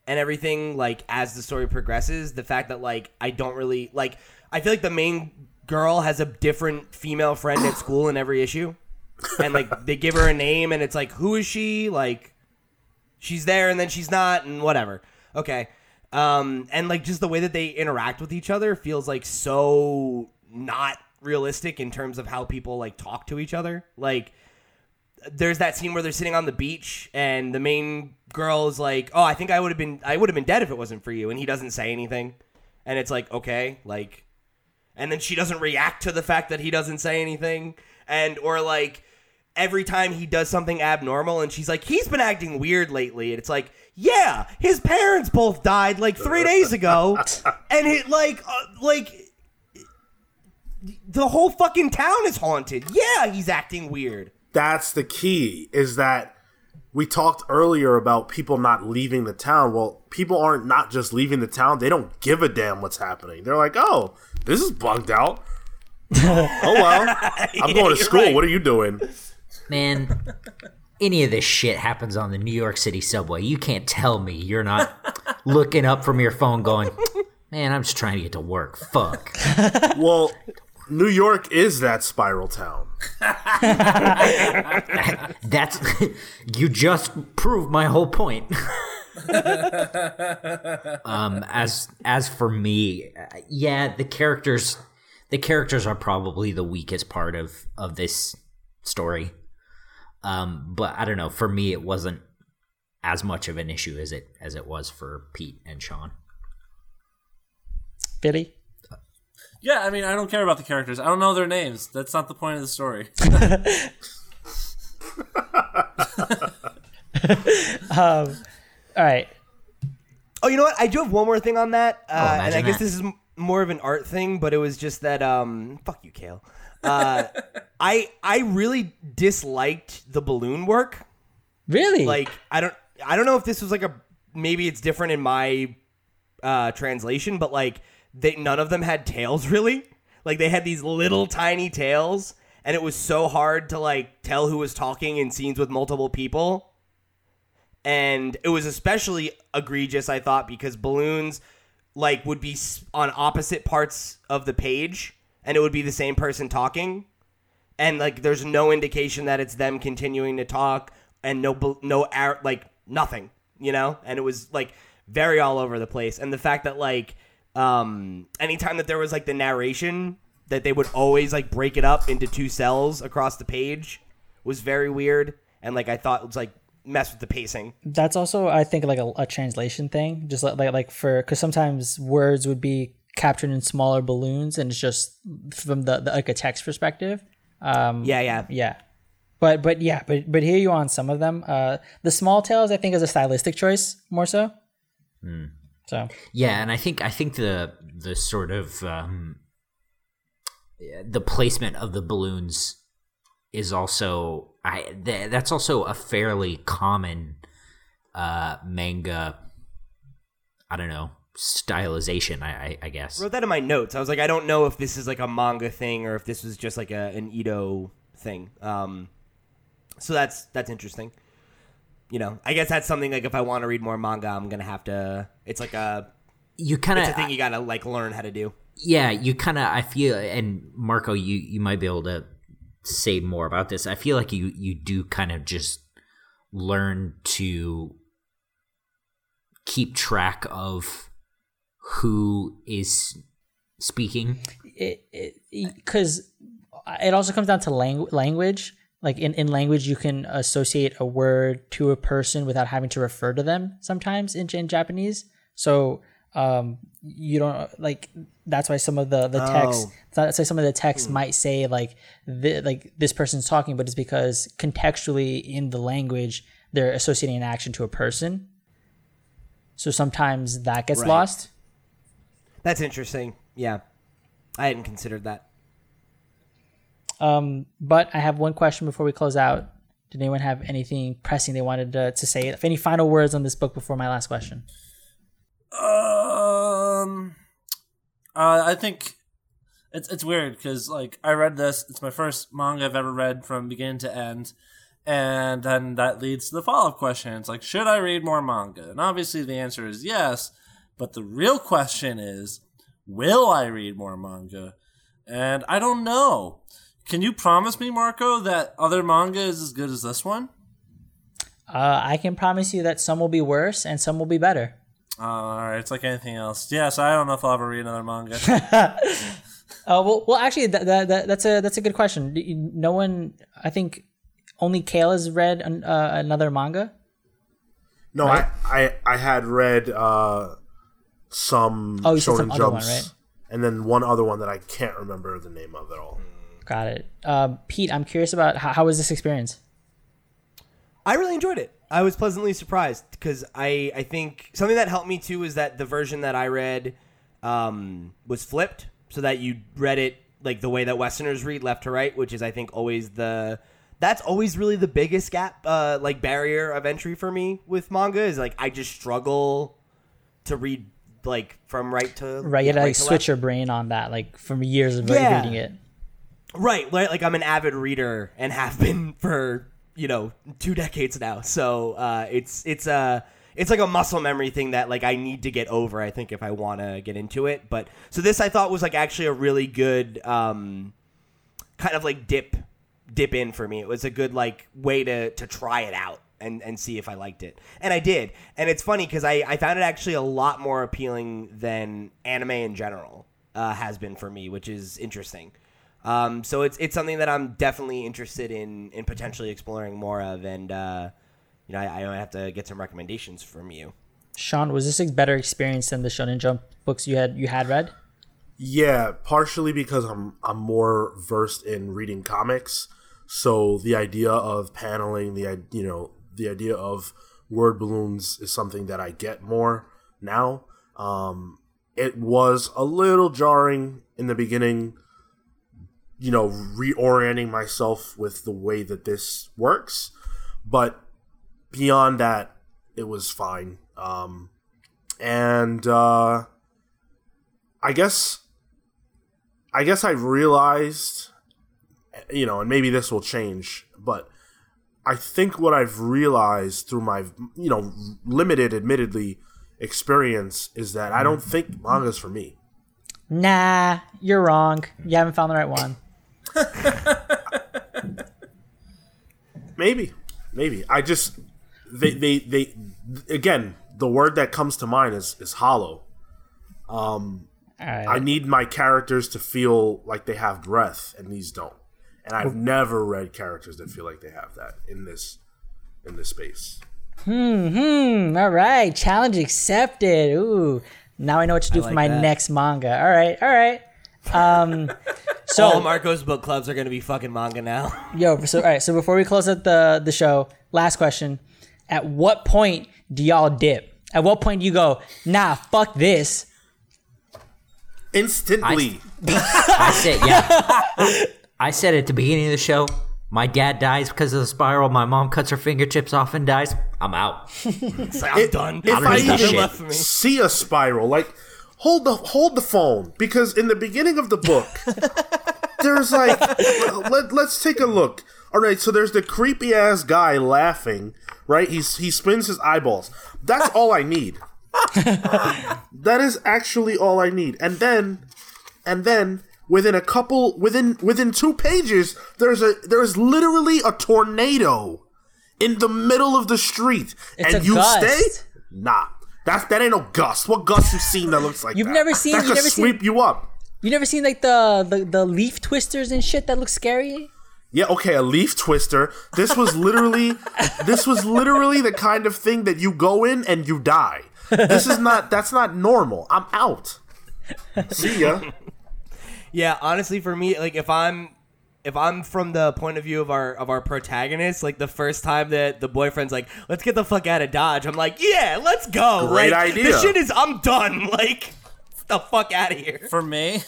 and everything, like, as the story progresses, the fact that, like, I don't really, like, I feel like the main girl has a different female friend at school in every issue. And, like, they give her a name and it's like, who is she? Like, she's there and then she's not and whatever. Okay. Um, and, like, just the way that they interact with each other feels, like, so not realistic in terms of how people like talk to each other. Like, there's that scene where they're sitting on the beach and the main girl is like, "Oh, I think I would have been I would have been dead if it wasn't for you," and he doesn't say anything. And it's like, okay, like, and then she doesn't react to the fact that he doesn't say anything. And or like every time he does something abnormal and she's like, "He's been acting weird lately." And it's like, yeah, his parents both died like three days ago. And it like uh, like the whole fucking town is haunted. Yeah, he's acting weird. That's the key, is that we talked earlier about people not leaving the town. Well, people aren't not just leaving the town. They don't give a damn what's happening. They're like, "Oh, this is bugged out. Oh, well, I'm yeah, going to school. Right. What are you doing?" Man, any of this shit happens on the New York City subway. You can't tell me you're not looking up from your phone going, "Man, I'm just trying to get to work. Fuck." Well, New York is that spiral town. That's you just proved my whole point. um, as as for me, yeah, the characters, the characters are probably the weakest part of of this story. Um, but I don't know. For me, it wasn't as much of an issue as it as it was for Pete and Sean. Billy. Yeah, I mean, I don't care about the characters. I don't know their names. That's not the point of the story. um, all right. Oh, you know what? I do have one more thing on that. Uh, oh, and I guess that. This is more of an art thing, but it was just that... Um, fuck you, Kale. Uh, I I really disliked the balloon work. Really? Like, I don't, I don't know if this was like a... Maybe it's different in my uh, translation, but like... They, none of them had tails, really. Like, they had these little tiny tails, and it was so hard to, like, tell who was talking in scenes with multiple people. And it was especially egregious, I thought, because balloons, like, would be on opposite parts of the page, and it would be the same person talking. And, like, there's no indication that it's them continuing to talk, and no, no, like, nothing, you know? And it was, like, very all over the place. And the fact that, like... Um, anytime that there was like the narration, that they would always like break it up into two cells across the page was very weird, and like I thought it was like mess with the pacing. That's also I think like a, a translation thing, just like like, like for because sometimes words would be captured in smaller balloons, and it's just from the, the like a text perspective. Um, yeah, yeah, yeah. But but yeah, but but here you on some of them. Uh, the small tales I think is a stylistic choice more so. Hmm. So. Yeah, and I think I think the the sort of um, the placement of the balloons is also I th- that's also a fairly common uh, manga. I don't know stylization. I, I I guess I wrote that in my notes. I was like, I don't know if this is like a manga thing or if this was just like a an Ito thing. Um, so that's that's interesting. You know, I guess that's something like if I want to read more manga, I'm gonna have to. It's like a you kind of thing you gotta like learn how to do. Yeah, you kind of. I feel, and Marco, you, you might be able to say more about this. I feel like you you do kind of just learn to keep track of who is speaking. It because it, it also comes down to langu- language. Like in, in language, you can associate a word to a person without having to refer to them sometimes in, in Japanese. So um, you don't like that's why some of the, the text oh. that's why some of the text hmm. might say like the, like this person's talking, but it's because contextually in the language, they're associating an action to a person. So sometimes that gets right. lost. That's interesting. Yeah, I hadn't considered that. Um, but I have one question before we close out. Did anyone have anything pressing they wanted to, to say? Any final words on this book before my last question? Um, uh, I think it's it's weird because like I read this. It's my first manga I've ever read from beginning to end, and then that leads to the follow-up question. It's like, should I read more manga? And obviously the answer is yes. But the real question is, will I read more manga? And I don't know. Can you promise me, Marco, that other manga is as good as this one? Uh, I can promise you that some will be worse and some will be better. Uh, all right, it's like anything else. Yes, yeah, so I don't know if I'll ever read another manga. Uh, well, well, actually, that, that that's a that's a good question. No one, I think, only Kale has read an, uh, another manga. No, right? I, I I had read uh, some oh, Shonen Jump, right? And then one other one that I can't remember the name of at all. Got it, uh, Pete. I'm curious about how, how was this experience? I really enjoyed it. I was pleasantly surprised because I, I think something that helped me too was that the version that I read um, was flipped, so that you read it like the way that Westerners read, left to right, which is I think always the that's always really the biggest gap, uh, like barrier of entry for me with manga is like I just struggle to read like from right to right. You had to like switch your brain on that, like from years of yeah. reading it. Right, right. Like I'm an avid reader and have been for you know two decades now. So uh, it's it's a uh, it's like a muscle memory thing that like I need to get over. I think if I want to get into it, but so this I thought was like actually a really good um, kind of like dip dip in for me. It was a good like way to to try it out and and see if I liked it, and I did. And it's funny because I I found it actually a lot more appealing than anime in general uh, has been for me, which is interesting. Um, so it's it's something that I'm definitely interested in in potentially exploring more of, and uh, you know I, I have to get some recommendations from you. Sean, was this a better experience than the Shonen Jump books you had you had read? Yeah, partially because I'm I'm more versed in reading comics, so the idea of paneling, the you know the idea of word balloons is something that I get more now. Um, it was a little jarring in the beginning. You know, reorienting myself with the way that this works, but beyond that, it was fine. Um, and uh, I guess, I guess I realized, you know, and maybe this will change, but I think what I've realized through my, you know, limited, admittedly, experience is that I don't think manga's for me. Nah, you're wrong. You haven't found the right one. maybe maybe I just they, they they again the word that comes to mind is is hollow. um right. I need my characters to feel like they have breath, and these don't, and I've never read characters that feel like they have that in this in this space. hmm, hmm. All right, challenge accepted. Ooh, now I know what to do like for my that. next manga. All right all right um so all Marco's book clubs are gonna be fucking manga now. Yo, so all right, so before we close out the the show, last question: at what point do y'all dip? At what point do you go, nah, fuck this? Instantly. I, I said yeah I said at the beginning of the show, my dad dies because of the spiral, my mom cuts her fingertips off and dies, I'm out. Like, I'm it, done if I'm I even left for me. See a spiral, like Hold the hold the phone, because in the beginning of the book, there's like, let, let's take a look. All right, so there's the creepy ass guy laughing, right? He's he spins his eyeballs. That's all I need. That is actually all I need. And then, and then within a couple within within two pages, there's a there's literally a tornado in the middle of the street, it's and you gust. Stay? Nah. That's, that ain't no gust. What gust you've seen that looks like you've that? Never seen, that you've never seen. That could sweep you up. You've never seen like the, the, the leaf twisters and shit that look scary? Yeah, okay, a leaf twister. This was literally this was literally the kind of thing that you go in and you die. This is not, that's not normal. I'm out. See ya. Yeah, honestly for me, like if I'm If I'm from the point of view of our of our protagonist, like the first time that the boyfriend's like, "Let's get the fuck out of Dodge," I'm like, "Yeah, let's go." Great like, idea. This shit is, I'm done. Like, get the fuck out of here. For me,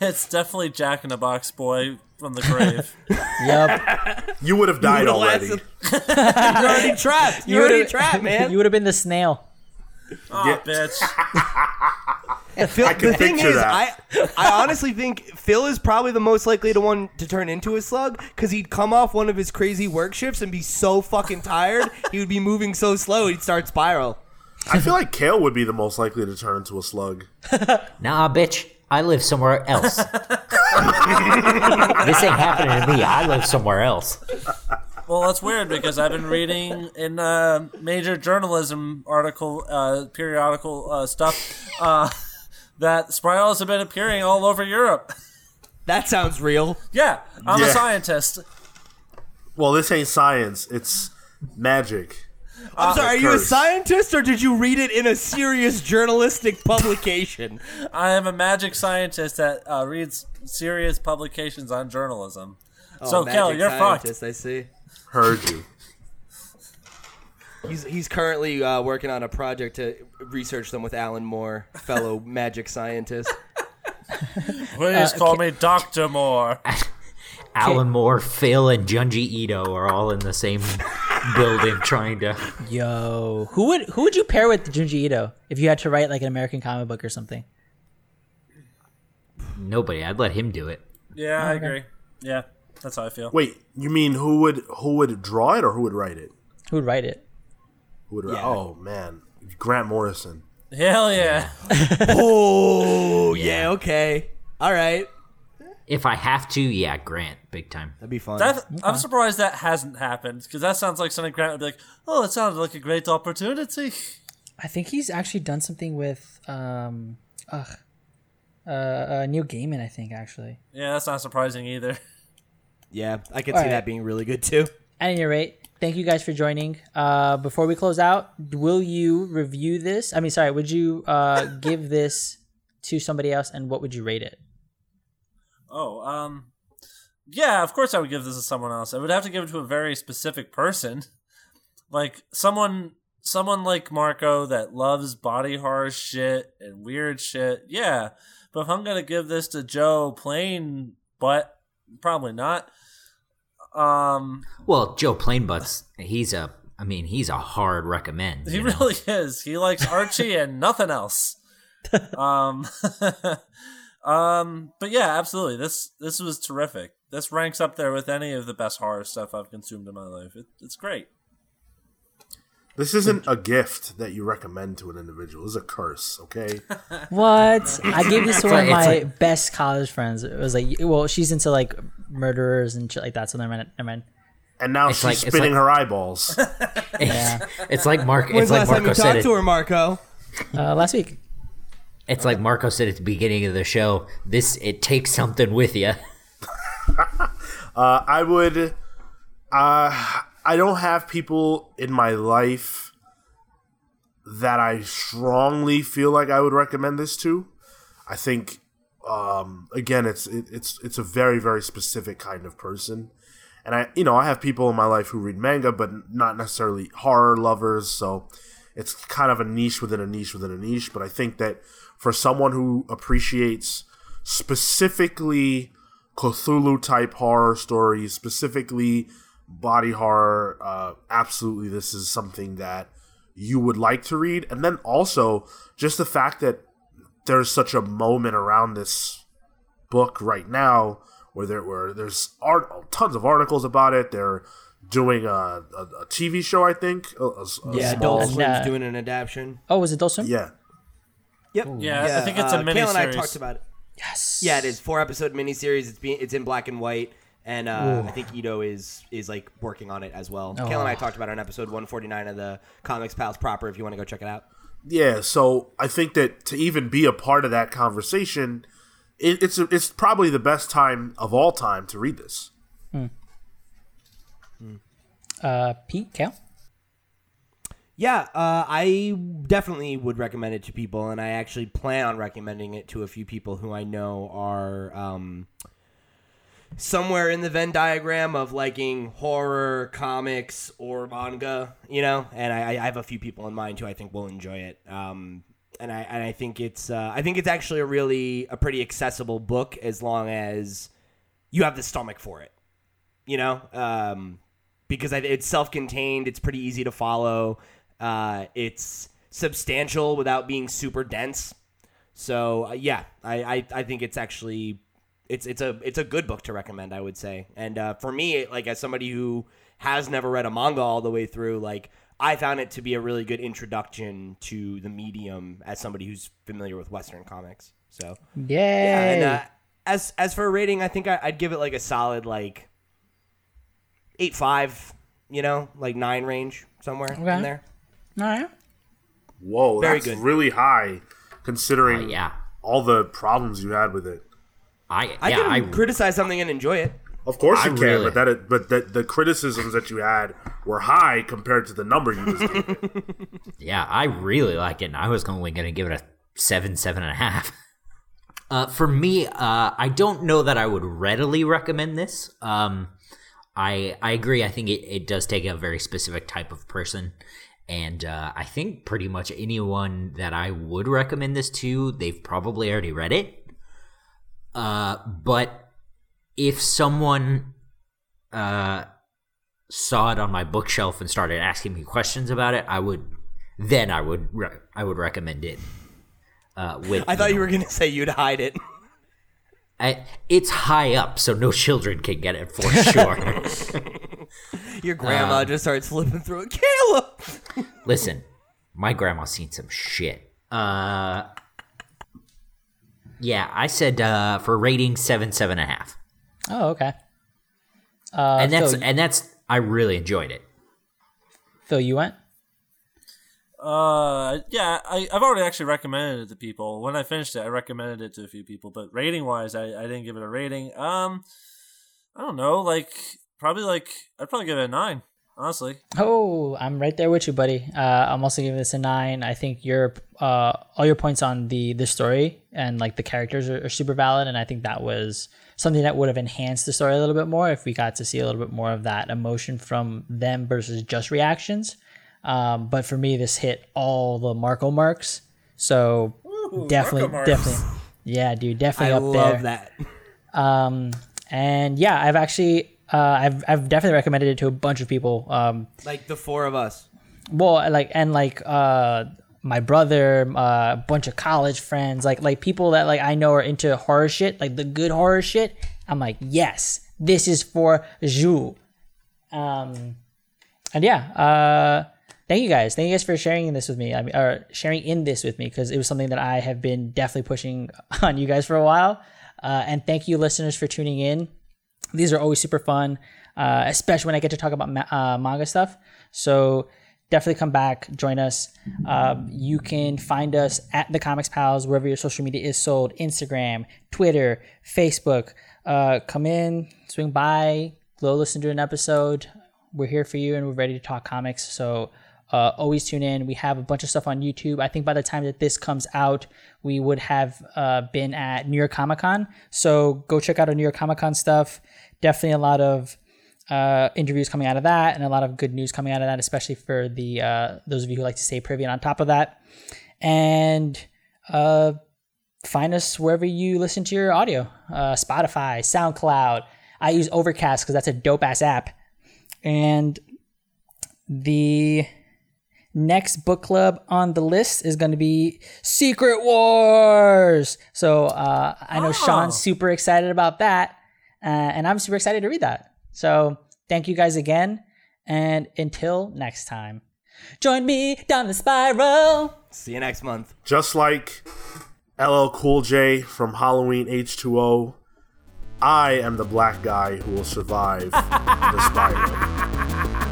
it's definitely Jack in the Box boy from the grave. Yep, you would have died you already. Lasted- You're already trapped. You're already trapped, man. You would have been the snail. Oh, yeah. Bitch. Phil, I can the thing is, that. I I honestly think Phil is probably the most likely to one to turn into a slug, because he'd come off one of his crazy work shifts and be so fucking tired, he would be moving so slow, he'd start spiral. I feel like Kale would be the most likely to turn into a slug. Nah, bitch, I live somewhere else. This ain't happening to me. I live somewhere else. Well, that's weird because I've been reading in a major journalism article, uh, periodical uh, stuff. Uh, that spirals have been appearing all over Europe. That sounds real. Yeah, I'm yeah. a scientist. Well, this ain't science. It's magic. I'm uh, sorry, are you a scientist or did you read it in a serious journalistic publication? I am a magic scientist that uh, reads serious publications on journalism. Oh, so, Kel, you're fucked. I see. Heard you. He's he's currently uh, working on a project to research them with Alan Moore, fellow magic scientist. Please uh, call okay. me Doctor Moore. Alan Moore, Phil, and Junji Ito are all in the same building trying to. Yo, who would who would you pair with Junji Ito if you had to write like an American comic book or something? Nobody. I'd let him do it. Yeah, I, I agree. Know. Yeah, that's how I feel. Wait, you mean who would who would draw it or who would write it? Who would write it? Who would? Yeah. Oh man, Grant Morrison. Hell yeah! Oh yeah. yeah. Okay. All right. If I have to, yeah, Grant, big time. That'd be fun. That, okay. I'm surprised that hasn't happened because that sounds like something Grant would be like. Oh, that sounded like a great opportunity. I think he's actually done something with um, ugh, uh, uh, Neil Gaiman. I think actually. Yeah, that's not surprising either. Yeah, I could All see right. that being really good too. At any rate. Thank you guys for joining. Uh, before we close out, will you review this? I mean, sorry, would you uh, give this to somebody else, and what would you rate it? Oh, um, yeah, of course I would give this to someone else. I would have to give it to a very specific person. Like, someone someone like Marco that loves body horror shit and weird shit, yeah. But if I'm going to give this to Joe plain, but probably not. Um, well, Joe Plainbutts, he's a, I mean, he's a hard recommend. He know? really is. He likes Archie and nothing else. Um, um, but yeah, absolutely. This, this was terrific. This ranks up there with any of the best horror stuff I've consumed in my life. It, it's great. This isn't a gift that you recommend to an individual. This is a curse, okay? What? I gave this to one of my like, best college friends. It was like, well, she's into like murderers and shit like that, so never mind. Never mind. And now it's she's like, spitting like, her eyeballs. Yeah. It's like Mark. When's it's like last Marco time you said talked it, to her, Marco? Uh, last week. It's like Marco said at the beginning of the show. This it takes something with you. uh, I would. Uh, I don't have people in my life that I strongly feel like I would recommend this to. I think, um, again, it's it, it's it's a very, very specific kind of person. And, I, you know, I have people in my life who read manga, but not necessarily horror lovers. So it's kind of a niche within a niche within a niche. But I think that for someone who appreciates specifically Cthulhu-type horror stories, specifically body horror, uh, absolutely this is something that you would like to read. And then also just the fact that there's such a moment around this book right now where there where there's art, tons of articles about it. They're doing a, a, a T V show, I think. A, a, a yeah, Adult Swim's uh, doing an adaptation. Oh, was it Adult Swim? Yeah. Yep. Yeah, yeah, I think it's a uh, miniseries. Kale and I talked about it. Yes. Yeah, it is four episode miniseries. It's being it's in black and white. And uh, I think Ito is is like working on it as well. Oh. Kale and I talked about it on episode one forty-nine of the Comics Pals proper if you want to go check it out. Yeah, so I think that to even be a part of that conversation, it, it's a, it's probably the best time of all time to read this. Hmm. Hmm. Uh, Pete, Kale? Yeah, uh, I definitely would recommend it to people, and I actually plan on recommending it to a few people who I know are... Um, somewhere in the Venn diagram of liking horror, comics, or manga, you know, and I, I have a few people in mind who I think will enjoy it. Um, and I and I think it's uh, I think it's actually a really a pretty accessible book as long as you have the stomach for it, you know, um, because I, it's self-contained. It's pretty easy to follow. Uh, it's substantial without being super dense. So uh, yeah, I, I I think it's actually. It's it's a it's a good book to recommend, I would say. And uh, for me, like as somebody who has never read a manga all the way through, like I found it to be a really good introduction to the medium as somebody who's familiar with Western comics. So Yay. yeah. And uh, as as for a rating, I think I, I'd give it like a solid like eight five, you know, like nine range somewhere okay. in there. All right. Whoa, Very that's good. really high considering. Uh, yeah. all the problems you had with it. I I yeah, can I, criticize something and enjoy it. Of course you I can, really... but that it, but that the criticisms that you had were high compared to the number you just gave it. Yeah, I really like it, and I was only going to give it a seven, seven and a half. Uh, for me, uh, I don't know that I would readily recommend this. Um, I I agree. I think it, it does take a very specific type of person. And uh, I think pretty much anyone that I would recommend this to, they've probably already read it. Uh, but if someone uh, saw it on my bookshelf and started asking me questions about it, I would then I would re- I would recommend it. Uh, with, I thought you, know, you were going to say you'd hide it. I, it's high up, so no children can get it for sure. Your grandma um, just starts flipping through it. Caleb! Listen, my grandma's seen some shit. Uh, yeah, I said uh, for rating seven, seven and a half. Oh, okay. Uh, and that's Phil, and that's I really enjoyed it. Phil, you went? Uh, yeah, I, I've already actually recommended it to people. When I finished it, I recommended it to a few people. But rating-wise, I, I didn't give it a rating. Um, I don't know, like... Probably like, I'd probably give it a nine, honestly. Oh, I'm right there with you, buddy. Uh, I'm also giving this a nine. I think your uh, all your points on the, the story and like the characters are, are super valid. And I think that was something that would have enhanced the story a little bit more if we got to see a little bit more of that emotion from them versus just reactions. Um, but for me, this hit all the Marco marks. So Ooh, definitely, definitely. Yeah, dude, definitely I up there. I love that. Um, and yeah, I've actually... Uh, I've I've definitely recommended it to a bunch of people. Um, like the four of us. Well, like and like uh, my brother, uh, a bunch of college friends, like like people that like I know are into horror shit, like the good horror shit. I'm like, yes, this is for you. Um, and yeah, uh, thank you guys, thank you guys for sharing this with me. I mean, or sharing in this with me because it was something that I have been definitely pushing on you guys for a while. Uh, and thank you, listeners, for tuning in. These are always super fun, uh, especially when I get to talk about ma- uh, manga stuff. So definitely come back, join us. Uh, you can find us at The Comics Pals, wherever your social media is sold, Instagram, Twitter, Facebook. Uh, come in, swing by, go listen to an episode. We're here for you and we're ready to talk comics. So uh, always tune in. We have a bunch of stuff on YouTube. I think by the time that this comes out, we would have uh, been at New York Comic Con. So go check out our New York Comic Con stuff. Definitely a lot of uh, interviews coming out of that and a lot of good news coming out of that, especially for the uh, those of you who like to stay privy and on top of that. And uh, find us wherever you listen to your audio. Uh, Spotify, SoundCloud. I use Overcast because that's a dope-ass app. And the next book club on the list is going to be Secret Wars. So uh, I know oh. Sean's super excited about that. Uh, and I'm super excited to read that. So thank you guys again. And until next time, join me down the spiral. See you next month. Just like L L Cool J from Halloween H two O, I am the black guy who will survive the spiral.